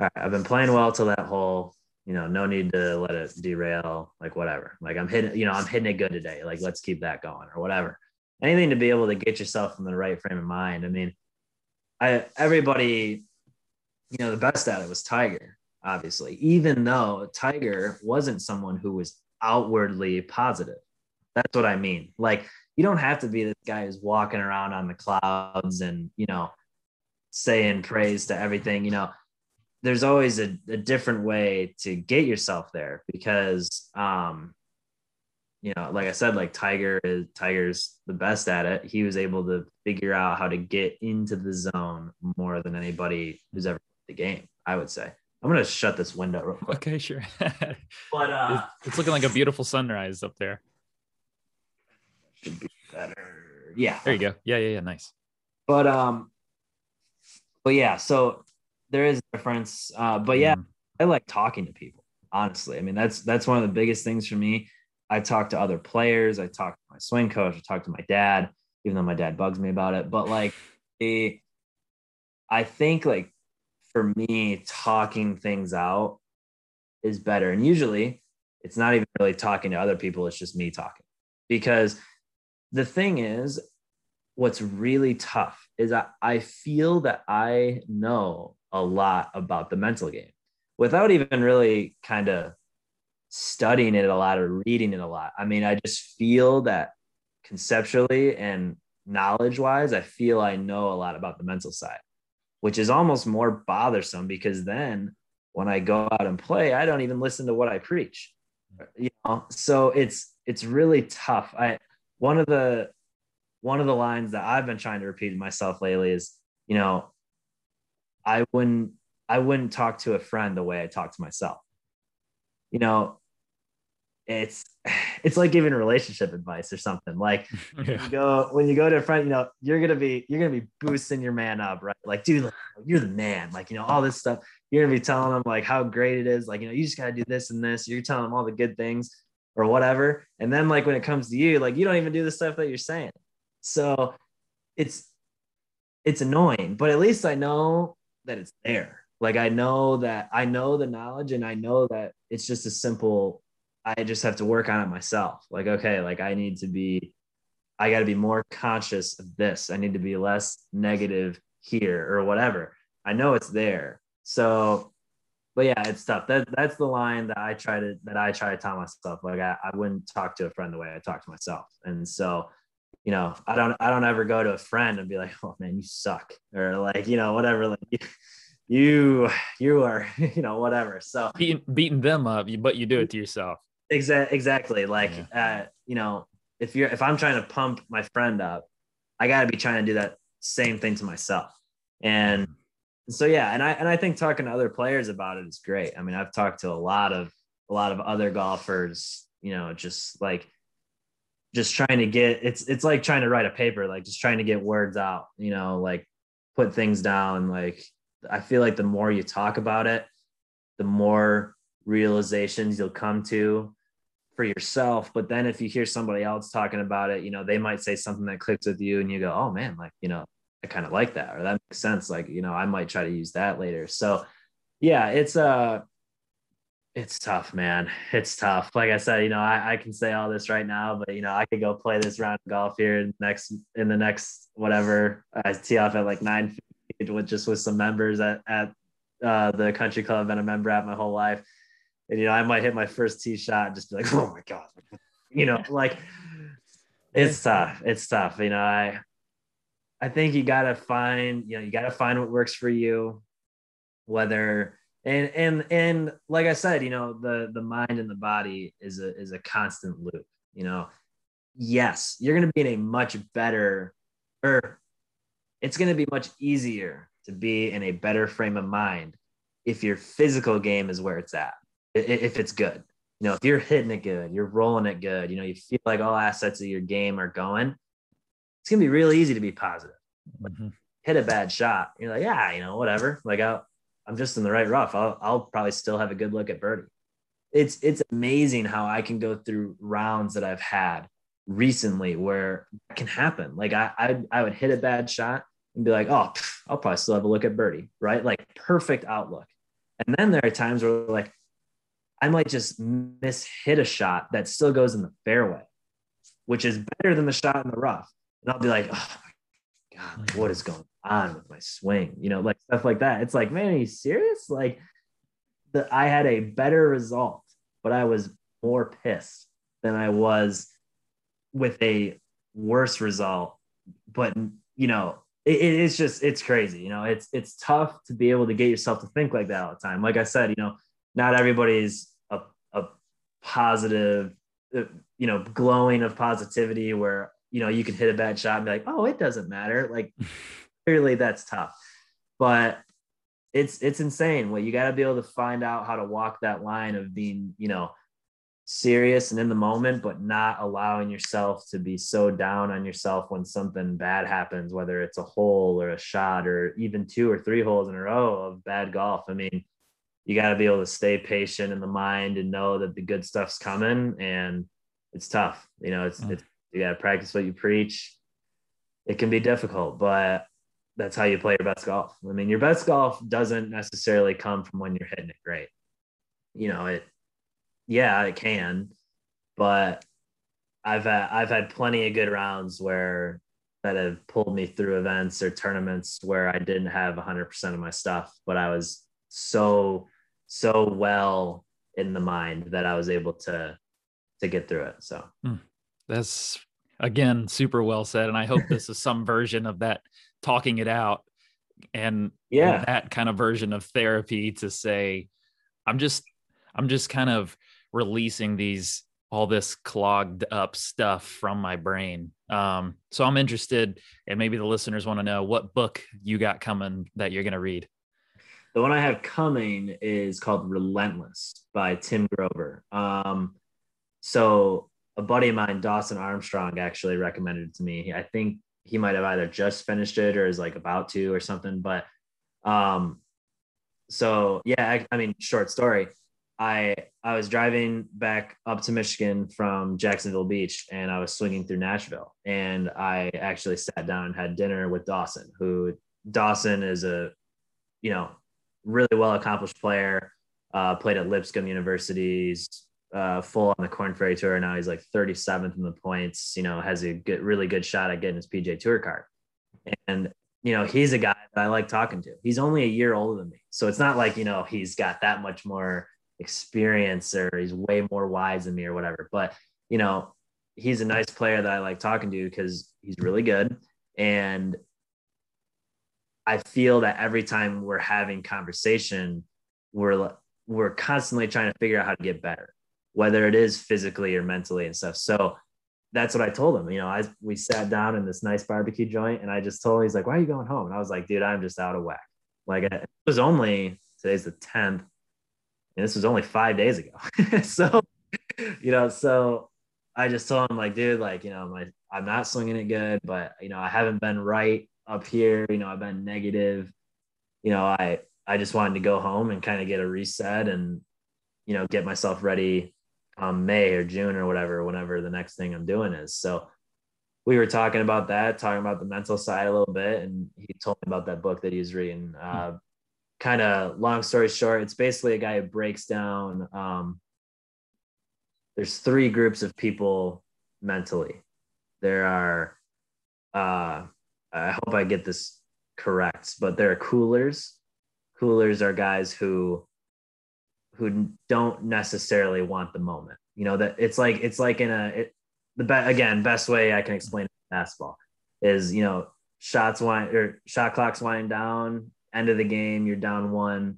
all right, I've been playing well till that hole. You know, no need to let it derail, like whatever, like I'm hitting it good today. Like, let's keep that going or whatever, anything to be able to get yourself in the right frame of mind. I mean, everybody, you know, the best at it was Tiger, obviously, even though Tiger wasn't someone who was outwardly positive. That's what I mean. Like, you don't have to be this guy who's walking around on the clouds and, you know, saying praise to everything, you know. There's always a different way to get yourself there because, you know, like I said, like Tiger's the best at it. He was able to figure out how to get into the zone more than anybody who's ever played the game, I would say. I'm going to shut this window real quick. Okay, sure. But it's looking like a beautiful sunrise up there. Should be better. Yeah. There you go. Yeah. Nice. But yeah, so There is a difference. But yeah, I like talking to people, honestly. I mean, that's one of the biggest things for me. I talk to other players. I talk to my swing coach. I talk to my dad, even though my dad bugs me about it. But like, I think like for me, talking things out is better. And usually it's not even really talking to other people. It's just me talking, because the thing is, what's really tough is I feel that I know a lot about the mental game without even really kind of studying it a lot or reading it a lot. I mean, I just feel that conceptually and knowledge wise, I feel I know a lot about the mental side, which is almost more bothersome, because then when I go out and play, I don't even listen to what I preach, you know? So it's really tough. One of the lines that I've been trying to repeat to myself lately is, you know, I wouldn't talk to a friend the way I talk to myself. You know, it's like giving relationship advice or something. Like when you go to a friend, you know, you're going to be boosting your man up, right? Like, dude, you're the man, like, you know, all this stuff. You're going to be telling them like how great it is. Like, you know, you just got to do this and this. You're telling them all the good things or whatever. And then like, when it comes to you, like, you don't even do the stuff that you're saying. So it's annoying, but at least I know that it's there. Like, I know the knowledge, and I know that it's just a simple, I just have to work on it myself. Like, okay, like I got to be more conscious of this. I need to be less negative here or whatever. I know it's there. So, but yeah, it's tough. That's the line that I try to tell myself. Like I wouldn't talk to a friend the way I talk to myself. And so, you know, I don't ever go to a friend and be like, oh man, you suck, or like, you know, whatever, like you are, you know, whatever. So beating them up, but you do it to yourself. Exactly. Like, yeah. You know, if I'm trying to pump my friend up, I gotta be trying to do that same thing to myself. And so, yeah. And I think talking to other players about it is great. I mean, I've talked to a lot of other golfers, you know, just trying to get, it's like trying to write a paper, like just trying to get words out, you know, like put things down. Like, I feel like the more you talk about it, the more realizations you'll come to for yourself. But then if you hear somebody else talking about it, you know, they might say something that clicks with you and you go, oh man, like, you know, I kind of like that, or that makes sense. Like, you know, I might try to use that later. So yeah, it's tough, man. It's tough. Like I said, you know, I can say all this right now, but you know, I could go play this round of golf here in the next whatever. I tee off at like 9:50 with some members at the country club. I've been a member at my whole life, and you know, I might hit my first tee shot and just be like, oh my god, you know, like it's tough. It's tough. You know, I think you gotta find what works for you, whether. And like I said, you know, the mind and the body is a constant loop, you know. Yes, you're going to be in a much better, or it's going to be much easier to be in a better frame of mind if your physical game is where it's at, if it's good. You know, if you're hitting it good, you're rolling it good, you know, you feel like all assets of your game are going, it's going to be really easy to be positive. Mm-hmm. Hit a bad shot, you're like, yeah, you know, whatever. Like, I'm just in the right rough. I'll probably still have a good look at birdie. It's amazing how I can go through rounds that I've had recently where that can happen. Like I would hit a bad shot and be like, oh, I'll probably still have a look at birdie, right? Like perfect outlook. And then there are times where like, I might just mishit a shot that still goes in the fairway, which is better than the shot in the rough. And I'll be like, oh my God, like, what is going on with my swing, you know, like stuff like that. It's like, man, are you serious? Like I had a better result, but I was more pissed than I was with a worse result. But you know, it's just, it's crazy. You know, it's tough to be able to get yourself to think like that all the time. Like I said, you know, not everybody's a positive, you know, glowing of positivity where, you know, you can hit a bad shot and be like, oh, it doesn't matter. Like, clearly that's tough, but it's insane. Well, you got to be able to find out how to walk that line of being, you know, serious and in the moment, but not allowing yourself to be so down on yourself when something bad happens, whether it's a hole or a shot or even 2 or 3 holes in a row of bad golf. I mean, you got to be able to stay patient in the mind and know that the good stuff's coming, and it's tough. You know, it's you got to practice what you preach. It can be difficult, but that's how you play your best golf. I mean, your best golf doesn't necessarily come from when you're hitting it great. You know, it can, but I've had plenty of good rounds where that have pulled me through events or tournaments where I didn't have 100% of my stuff, but I was so well in the mind that I was able to get through it. So that's, again, super well said. And I hope this is some version of that, talking it out and that kind of version of therapy to say, I'm just kind of releasing all this clogged up stuff from my brain. So I'm interested, and maybe the listeners want to know what book you got coming that you're going to read. The one I have coming is called Relentless by Tim Grover. So a buddy of mine, Dawson Armstrong, actually recommended it to me. I think he might've either just finished it or is like about to or something, but short story. I was driving back up to Michigan from Jacksonville Beach, and I was swinging through Nashville, and I actually sat down and had dinner with Dawson, who is a, you know, really well accomplished player, played at Lipscomb University's full on the Korn Ferry Tour. Now he's like 37th in the points, you know, has a really good shot at getting his PGA Tour card. And, you know, he's a guy that I like talking to. He's only a year older than me. So it's not like, you know, he's got that much more experience or he's way more wise than me or whatever, but, you know, he's a nice player that I like talking to because he's really good. And I feel that every time we're having conversation, we're constantly trying to figure out how to get better, whether it is physically or mentally and stuff. So that's what I told him. You know, we sat down in this nice barbecue joint, and I just told him, he's like, "Why are you going home?" And I was like, "Dude, I'm just out of whack." Like, it was only, today's the 10th, and this was only 5 days ago. So, you know, so I just told him, like, "Dude, like, you know, I'm not swinging it good, but, you know, I haven't been right up here. You know, I've been negative. You know, I just wanted to go home and kind of get a reset and, you know, get myself ready May or June or whatever, whenever the next thing I'm doing is." So we were talking about that, talking about the mental side a little bit. And he told me about that book that he was reading. Kind of long story short, it's basically a guy who breaks down, there's 3 groups of people mentally. There are, I hope I get this correct, but there are coolers. Coolers are guys who don't necessarily want the moment. You know, that it's like best way I can explain basketball is, you know, shot clocks wind down, end of the game, you're down 1.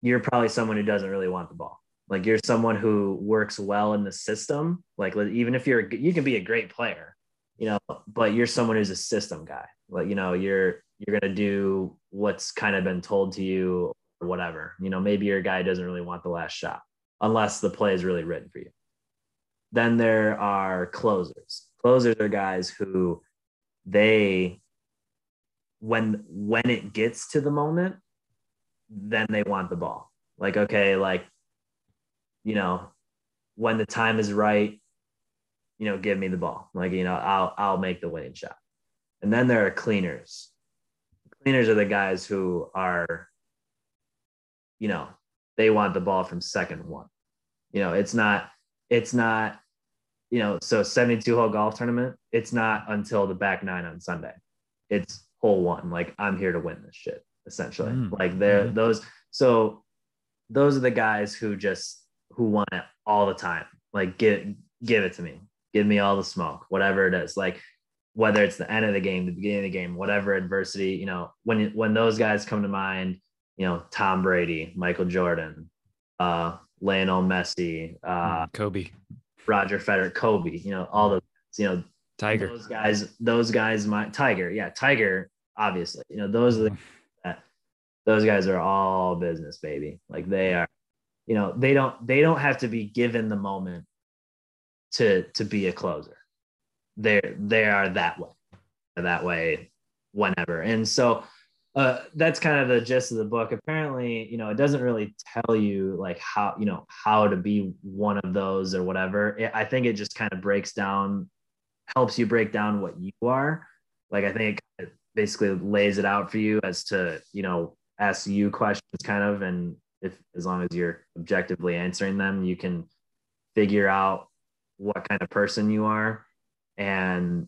You're probably someone who doesn't really want the ball. Like, you're someone who works well in the system. Like, even if you can be a great player, you know, but you're someone who's a system guy. Like, you know, you're going to do what's kind of been told to you or whatever. You know, maybe your guy doesn't really want the last shot unless the play is really written for you. Then there are closers. Closers are guys who when it gets to the moment, then they want the ball. Like, okay, like, you know, when the time is right, you know, give me the ball. Like, you know, I'll make the winning shot. And then there are cleaners. Cleaners are the guys who are, you know, they want the ball from second one. You know, it's not, you know, so 72-hole golf tournament, it's not until the back 9 on Sunday. It's hole 1. Like, I'm here to win this shit, essentially. Like, they're those. So those are the guys who want it all the time. Like, give it to me. Give me all the smoke, whatever it is. Like, whether it's the end of the game, the beginning of the game, whatever adversity, you know, when those guys come to mind, you know, Tom Brady, Michael Jordan, Lionel Messi, Kobe, Roger Federer, Kobe, you know, all those, you know, Tiger, those guys, Tiger. Yeah. Tiger, obviously, you know, those guys are all business, baby. Like, they are, you know, they don't have to be given the moment to be a closer. They are that way whenever. And so that's kind of the gist of the book. Apparently, it doesn't really tell you like how to be one of those or whatever. I think it just kind of helps you break down what you are. Like, I think it basically lays it out for you as to, ask you questions kind of, and as long as you're objectively answering them, you can figure out what kind of person you are, and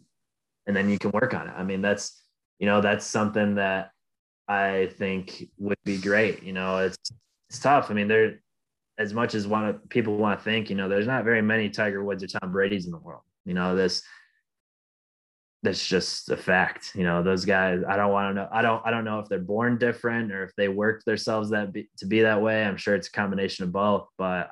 then you can work on it. I mean, that's something that I think would be great. It's tough. I mean, there, as much as people want to think, there's not very many Tiger Woods or Tom Brady's in the world. That's just a fact. Those guys, I don't want to know. I don't know if they're born different or if they worked themselves to be that way. I'm sure it's a combination of both, but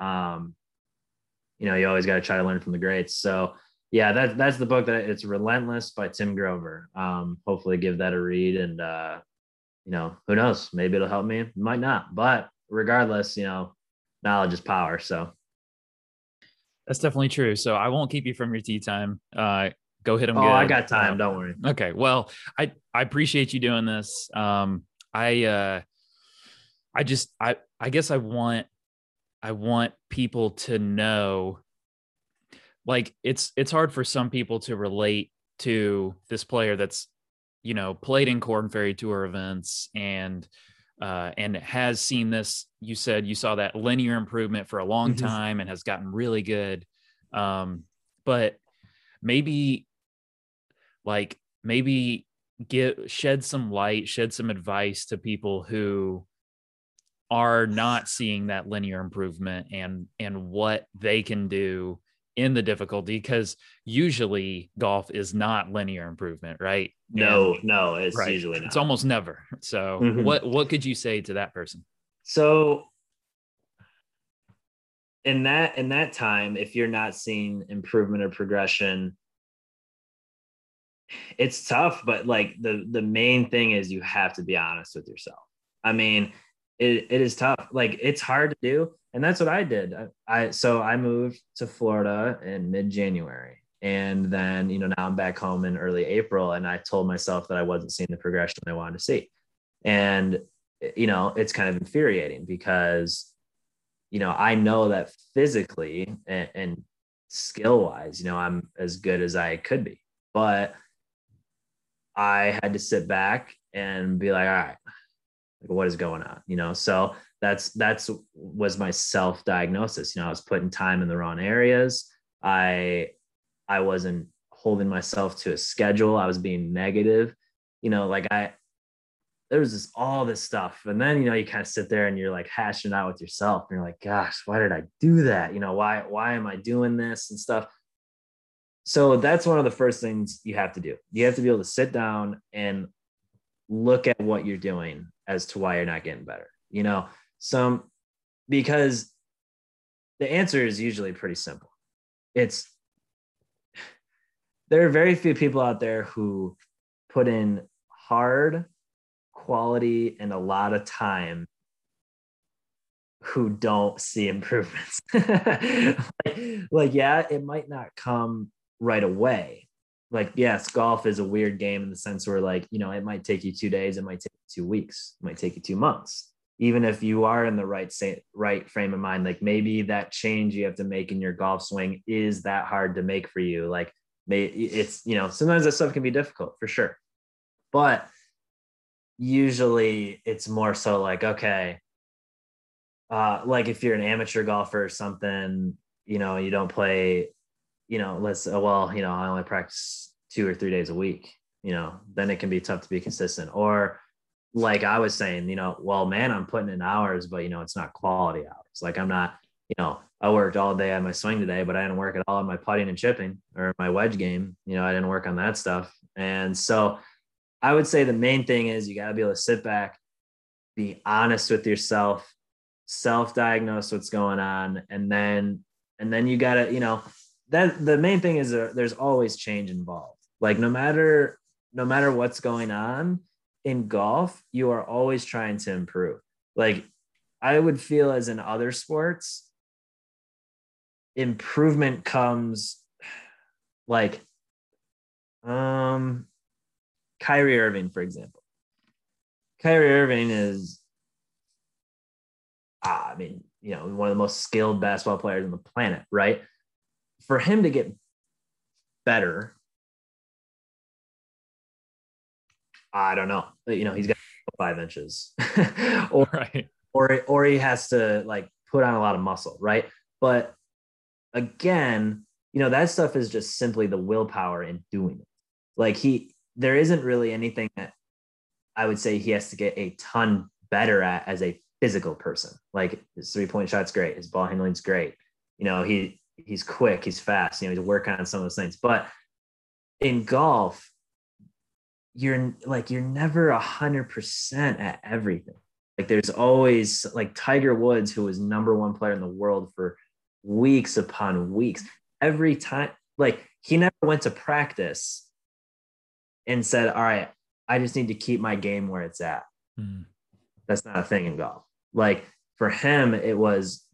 you always got to try to learn from the greats. So yeah, that's the book. That it's Relentless by Tim Grover. Hopefully give that a read, and who knows, maybe it'll help me, it might not, but regardless, knowledge is power. So that's definitely true. So I won't keep you from your tea time. Go hit them. Oh, good. I got time. Don't worry. Okay. Well, I appreciate you doing this. I guess I want people to know, like, it's hard for some people to relate to this player that's, played in Korn Ferry Tour events and has seen this. You said you saw that linear improvement for a long time and has gotten really good. But shed some advice to people who are not seeing that linear improvement and what they can do in the difficulty, because usually golf is not linear improvement, right? No, it's right. Usually not. It's almost never. So what could you say to that person? So in that time, if you're not seeing improvement or progression, it's tough, but like the main thing is you have to be honest with yourself. I mean, it is tough. Like, it's hard to do. And that's what I did. So I moved to Florida in mid-January, and then, now I'm back home in early April, and I told myself that I wasn't seeing the progression I wanted to see. And, it's kind of infuriating because, I know that physically and skill-wise, I'm as good as I could be, but I had to sit back and be like, all right, like, what is going on? So that's was my self-diagnosis. I was putting time in the wrong areas. I wasn't holding myself to a schedule. I was being negative, there was all this stuff. And then, you kind of sit there and you're like hashing out with yourself and you're like, gosh, why did I do that? Why am I doing this and stuff? So that's one of the first things you have to do. You have to be able to sit down and look at what you're doing as to why you're not getting better. Because the answer is usually pretty simple. There are very few people out there who put in hard quality and a lot of time who don't see improvements. It might not come right away. Like, yes, golf is a weird game in the sense where it might take you 2 days, it might take you 2 weeks, it might take you 2 months. Even if you are in the right frame of mind, like maybe that change you have to make in your golf swing is that hard to make for you. Like, it's, sometimes that stuff can be difficult for sure, but usually it's more so like, okay, if you're an amateur golfer or something, you don't play, I only practice 2 or 3 days a week, then it can be tough to be consistent. Or like I was saying, I'm putting in hours, but it's not quality hours. Like, I'm not, I worked all day on my swing today, but I didn't work at all on my putting and chipping or my wedge game. I didn't work on that stuff. And so I would say the main thing is you got to be able to sit back, be honest with yourself, self-diagnose what's going on. And then you got to, that the main thing is there's always change involved. Like, no matter what's going on in golf, you are always trying to improve. Like, I would feel as in other sports, improvement comes like Kyrie Irving, for example. Kyrie Irving is, I mean, you know, one of the most skilled basketball players on the planet, right? For him to get better, I don't know. You know, he's got 5 inches or, right. or he has to like put on a lot of muscle, right? But again, you know, that stuff is just simply the willpower in doing it. Like there isn't really anything that I would say he has to get a ton better at as a physical person. Like his 3-point shot's great. His ball handling's great. You know, he's quick, he's fast, you know, he's working on some of those things. But in golf, you're never 100% at everything. Like there's always like Tiger Woods, who was #1 player in the world for weeks upon weeks. Every time, like he never went to practice and said, all right, I just need to keep my game where it's at. Mm. That's not a thing in golf. Like for him, it was,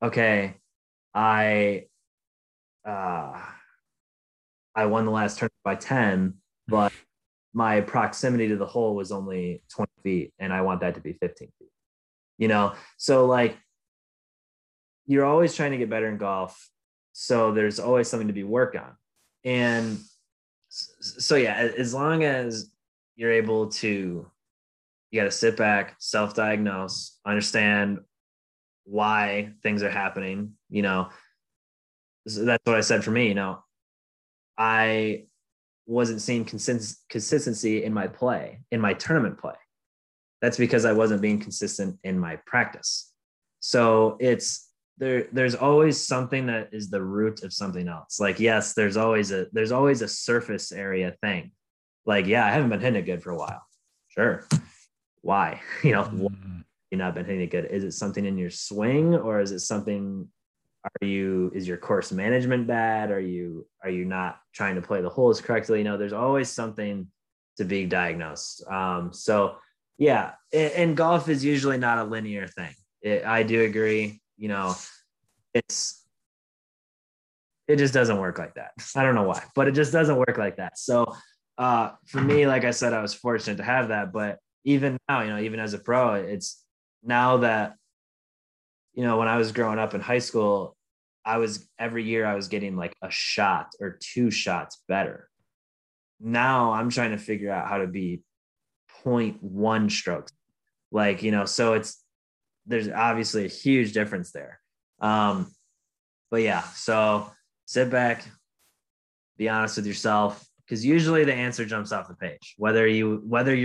okay, I won the last tournament by 10, but my proximity to the hole was only 20 feet and I want that to be 15 feet, you know? So like, you're always trying to get better in golf. So there's always something to be worked on. And so, yeah, as long as you're able to, you got to sit back, self-diagnose, understand why things are happening. You know, so that's what I said for me. You know, I wasn't seeing consistency in my play, in my tournament play. That's because I wasn't being consistent in my practice. So it's there's always something that is the root of something else. Like, yes, there's always a surface area thing. Like, yeah, I haven't been hitting it good for a while. Sure. Why? You know, why have you not been hitting it good? Is it something in your swing, or is it something, is your course management bad? Are you not trying to play the holes correctly? You know, there's always something to be diagnosed. So yeah, and golf is usually not a linear thing. I do agree. You know, it just doesn't work like that. I don't know why, but it just doesn't work like that. So for me, like I said, I was fortunate to have that, but even now, you know, even as a pro, it's now that, you know, when I was growing up in high school, every year I was getting like a shot or 2 shots better. Now I'm trying to figure out how to be 0.1 strokes. Like, you know, so there's obviously a huge difference there. But yeah, so sit back, be honest with yourself, because usually the answer jumps off the page, whether you're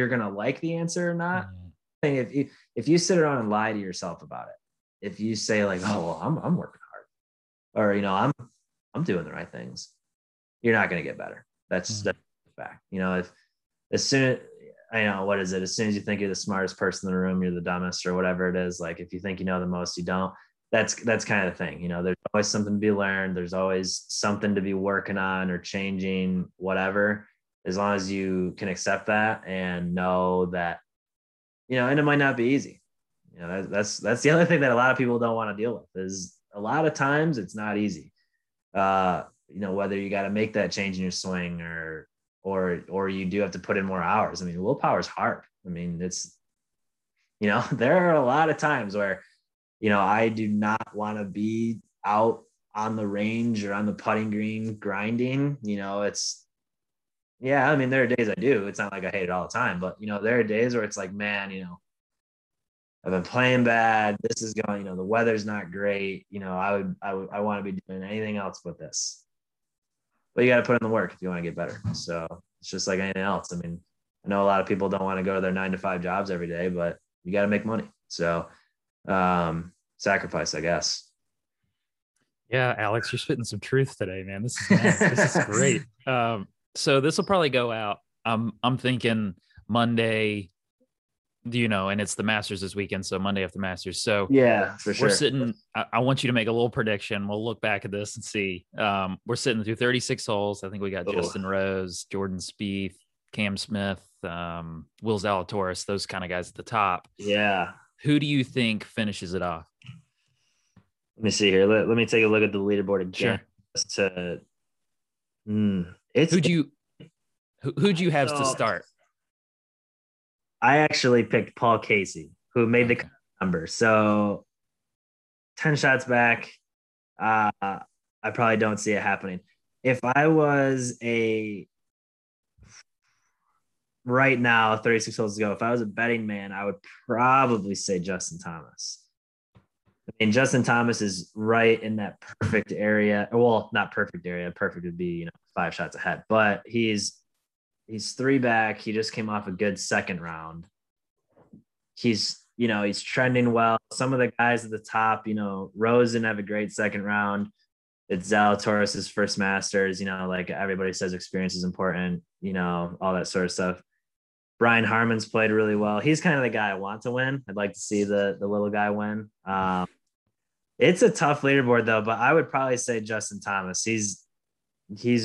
going to like the answer or not. Mm-hmm. And if you sit around and lie to yourself about it, if you say like, oh, well, I'm working hard, or, you know, I'm doing the right things, you're not going to get better. That's the fact. You know, as soon as you think you're the smartest person in the room, you're the dumbest, or whatever it is. Like if you think you know the most, you don't. That's kind of the thing. You know, there's always something to be learned. There's always something to be working on or changing, whatever, as long as you can accept that and know that, you know, and it might not be easy. You know, that's the other thing that a lot of people don't want to deal with, is a lot of times it's not easy. You know, whether you got to make that change in your swing or you do have to put in more hours. I mean, willpower is hard. I mean, it's, you know, there are a lot of times where, you know, I do not want to be out on the range or on the putting green grinding. You know, I mean, there are days I do. It's not like I hate it all the time, but, you know, there are days where it's like, man, you know, I've been playing bad. This is going, you know, the weather's not great. You know, I want to be doing anything else but this. But you got to put in the work if you want to get better. So it's just like anything else. I mean, I know a lot of people don't want to go to their 9-to-5 jobs every day, but you got to make money. So sacrifice, I guess. Yeah, Alex, you're spitting some truth today, man. This is nice. This is great. So this will probably go out. I'm thinking Monday, you know, and it's the Masters this weekend, so Monday after Masters. So yeah, for sure. We're sitting. I want you to make a little prediction. We'll look back at this and see. We're sitting through 36 holes. I think we got Justin Rose, Jordan Spieth, Cam Smith, Will Zalatoris, those kind of guys at the top. Yeah. Who do you think finishes it off? Let me see here. Let me take a look at the leaderboard again. Sure. Just to Who do you have to start? I actually picked Paul Casey, who made the number. So 10 shots back, I probably don't see it happening. If I was right now, 36 holes ago, if I was a betting man, I would probably say Justin Thomas. I mean, Justin Thomas is right in that perfect area. Well, not perfect area. Perfect would be, 5 shots ahead. But he's 3 back. He just came off a good second round. He's trending well. Some of the guys at the top, Rose didn't have a great second round. It's Zalatoris' first Masters. Like everybody says, experience is important, all that sort of stuff. Brian Harmon's played really well. He's kind of the guy I want to win. I'd like to see the little guy win. It's a tough leaderboard though, but I would probably say Justin Thomas. He's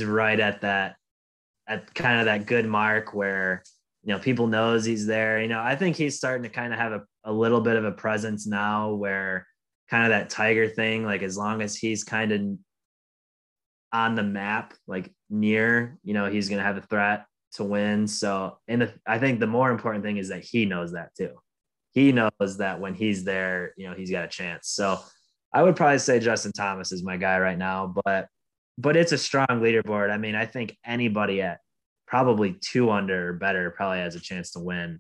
right at kind of that good mark where, people knows he's there. I think he's starting to kind of have a little bit of a presence now where kind of that Tiger thing, like as long as he's kind of on the map, like near, he's going to have a threat to win. So, I think the more important thing is that he knows that too. He knows that when he's there, he's got a chance. So I would probably say Justin Thomas is my guy right now, but it's a strong leaderboard. I mean, I think anybody at probably 2 under or better probably has a chance to win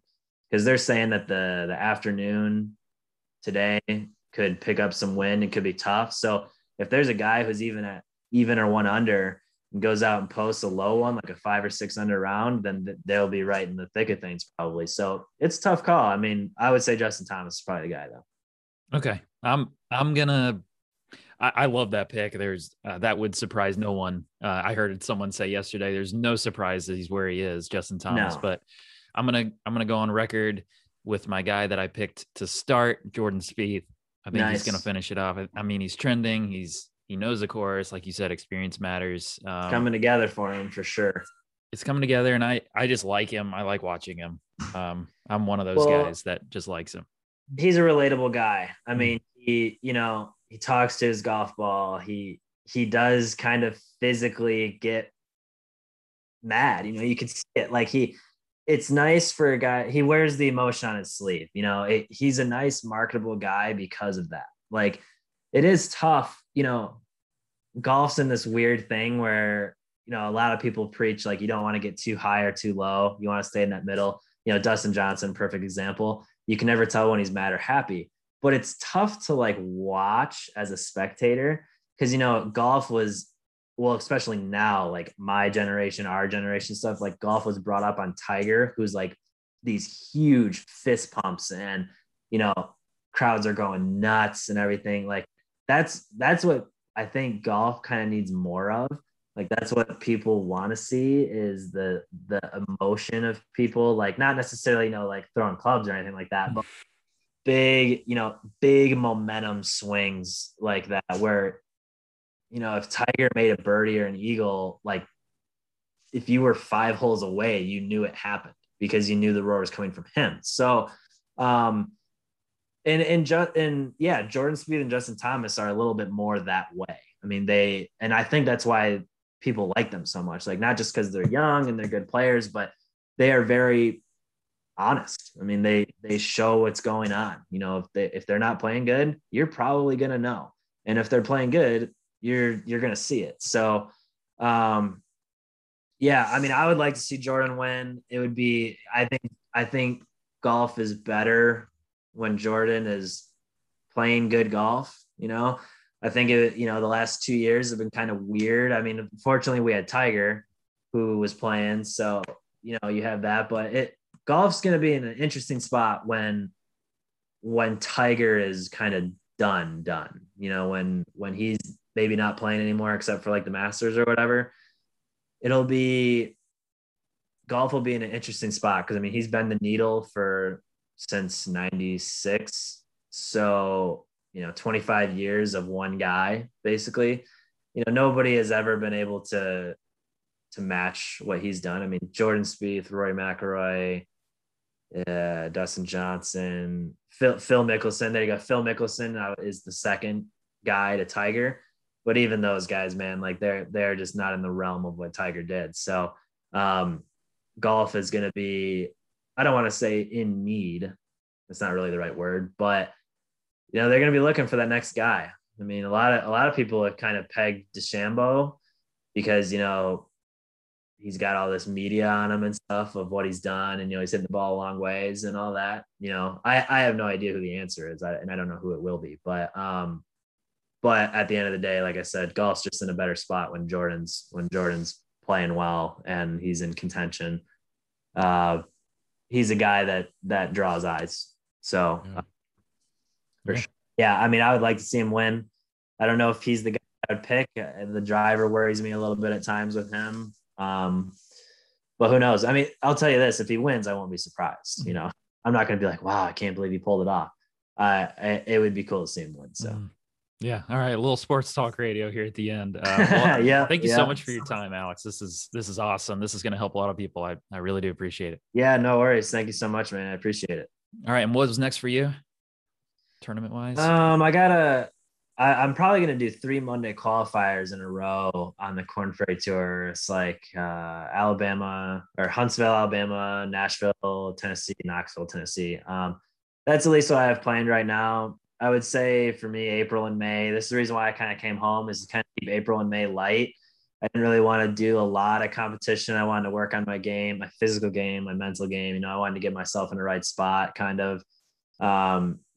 because they're saying that the afternoon today could pick up some wind and could be tough. So if there's a guy who's even at even or 1 under and goes out and posts a low one, like a 5 or 6 under round, then they'll be right in the thick of things probably. So it's a tough call. I mean, I would say Justin Thomas is probably the guy though. Okay. I love that pick. There's that would surprise no one. I heard someone say yesterday, there's no surprise that he's where he is, Justin Thomas, but I'm going to go on record with my guy that I picked to start, Jordan Spieth. I think he's going to finish it off. I mean, he's trending. He knows the course. Like you said, experience matters. It's coming together for him for sure. It's coming together. And I just like him. I like watching him. I'm one of those guys that just likes him. He's a relatable guy. I mean, he talks to his golf ball. He does kind of physically get mad. You can see it. Like it's nice for a guy. He wears the emotion on his sleeve. He's a nice marketable guy because of that. Like it is tough. Golf's in this weird thing where, a lot of people preach, like you don't want to get too high or too low. You want to stay in that middle, Dustin Johnson, perfect example. You can never tell when he's mad or happy, but it's tough to like watch as a spectator. Cause golf was, well, especially now, like my generation, our generation stuff, like golf was brought up on Tiger, who's like these huge fist pumps and, crowds are going nuts and everything. Like that's what I think golf kind of needs more of. Like, that's what people want to see is the emotion of people, like not necessarily, like throwing clubs or anything like that, but big, big momentum swings like that, where, if Tiger made a birdie or an eagle, like if you were 5 holes away, you knew it happened because you knew the roar was coming from him. So, and Jordan Spieth and Justin Thomas are a little bit more that way. I mean, I think that's why people like them so much, like not just because they're young and they're good players, but they are very honest. I mean, they show what's going on. If they're not playing good, you're probably going to know. And if they're playing good, you're going to see it. So, I mean, I would like to see Jordan win. It would be, I think golf is better when Jordan is playing good golf. I think it, the last 2 years have been kind of weird. I mean, fortunately we had Tiger who was playing. So, you have that, but golf's going to be in an interesting spot when Tiger is kind of done, when he's maybe not playing anymore, except for like the Masters or whatever, golf will be in an interesting spot. Cause I mean, he's been the needle since 96. So, 25 years of one guy, basically, nobody has ever been able to match what he's done. I mean, Jordan Spieth, Rory McIlroy, Dustin Johnson, Phil Mickelson. There you go. Phil Mickelson is the second guy to Tiger. But even those guys, man, like they're just not in the realm of what Tiger did. So golf is going to be, I don't want to say in need. It's not really the right word, but you know, they're going to be looking for that next guy. I mean, a lot of people have kind of pegged DeChambeau because, you know, he's got all this media on him and stuff of what he's done. And, you know, he's hitting the ball a long ways and all that. You know, I have no idea who the answer is, and I don't know who it will be, but at the end of the day, like I said, golf's just in a better spot when Jordan's playing well and he's in contention. He's a guy that draws eyes. So for sure. Yeah, I mean, I would like to see him win. I don't know if he's the guy I would pick. The driver worries me a little bit at times with him. But who knows? I mean, I'll tell you this, if he wins, I won't be surprised. You know, I'm not going to be like, wow, I can't believe he pulled it off. It would be cool to see him win. So. Yeah. All right. A little sports talk radio here at the end. Well, yeah. Thank you so much for your time, Alex. This is awesome. This is going to help a lot of people. I really do appreciate it. Yeah, no worries. Thank you so much, man. I appreciate it. All right. And what was next for you? Tournament wise? I'm probably going to do 3 Monday qualifiers in a row on the Korn Ferry Tour. It's like Alabama or Huntsville, Alabama, Nashville, Tennessee, Knoxville, Tennessee. That's at least what I have planned right now. I would say for me, April and May, this is the reason why I kind of came home, is to kind of keep April and May light. I didn't really want to do a lot of competition. I wanted to work on my game, my physical game, my mental game. You know, I wanted to get myself in the right spot kind of.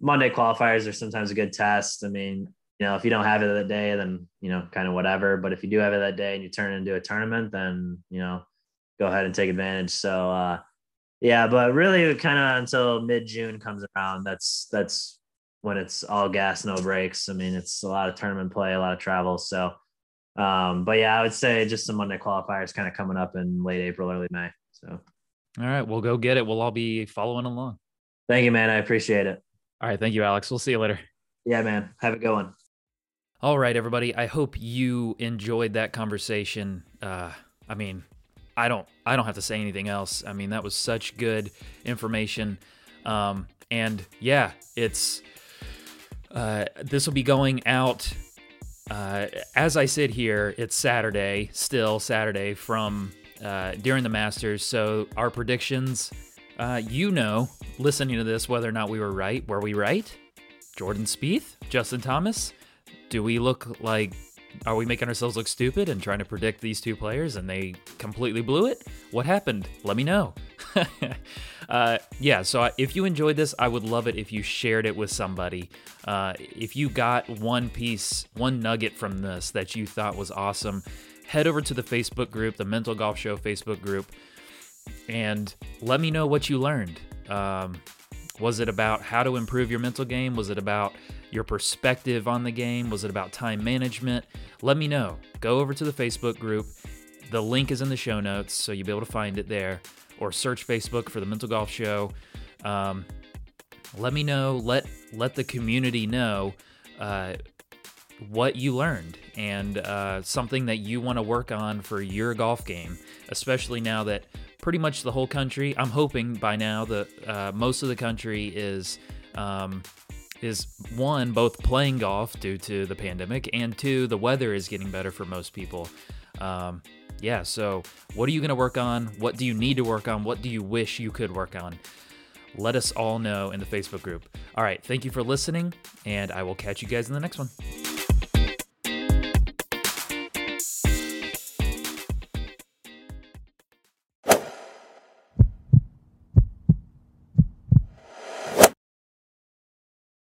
Monday qualifiers are sometimes a good test. I mean, you know, if you don't have it that day, then, you know, kind of whatever, but if you do have it that day and you turn it into a tournament, then, you know, go ahead and take advantage. So, yeah, but really kind of until mid-June comes around, that's when it's all gas, no breaks. I mean, it's a lot of tournament play, a lot of travel. So, but yeah, I would say just some Monday qualifiers kind of coming up in late April, early May. So, all right, we'll go get it. We'll all be following along. Thank you, man. I appreciate it. All right. Thank you, Alex. We'll see you later. Yeah, man. Have a good one. All right, everybody. I hope you enjoyed that conversation. I mean, I don't have to say anything else. I mean, that was such good information. And yeah, it's, this will be going out, as I sit here, it's Saturday, still Saturday from, during the Masters. So our predictions, you know, listening to this, whether or not we were right. Were we right? Jordan Spieth? Justin Thomas? Do we look like... Are we making ourselves look stupid and trying to predict these two players and they completely blew it? What happened? Let me know. Yeah, so if you enjoyed this, I would love it if you shared it with somebody. If you got one nugget from this that you thought was awesome, head over to the Facebook group, the Mental Golf Show Facebook group, and let me know what you learned. Was it about how to improve your mental game? Was it about your perspective on the game? Was it about time management? Let me know. Go over to the Facebook group. The link is in the show notes, so you'll be able to find it there. Or search Facebook for the Mental Golf Show. Let me know. Let the community know what you learned and something that you want to work on for your golf game, especially now that pretty much the whole country, I'm hoping by now that most of the country is one, both playing golf due to the pandemic, and two, the weather is getting better for most people. Yeah, so what are you going to work on? What do you need to work on? What do you wish you could work on? Let us all know in the Facebook group. All right, thank you for listening, and I will catch you guys in the next one.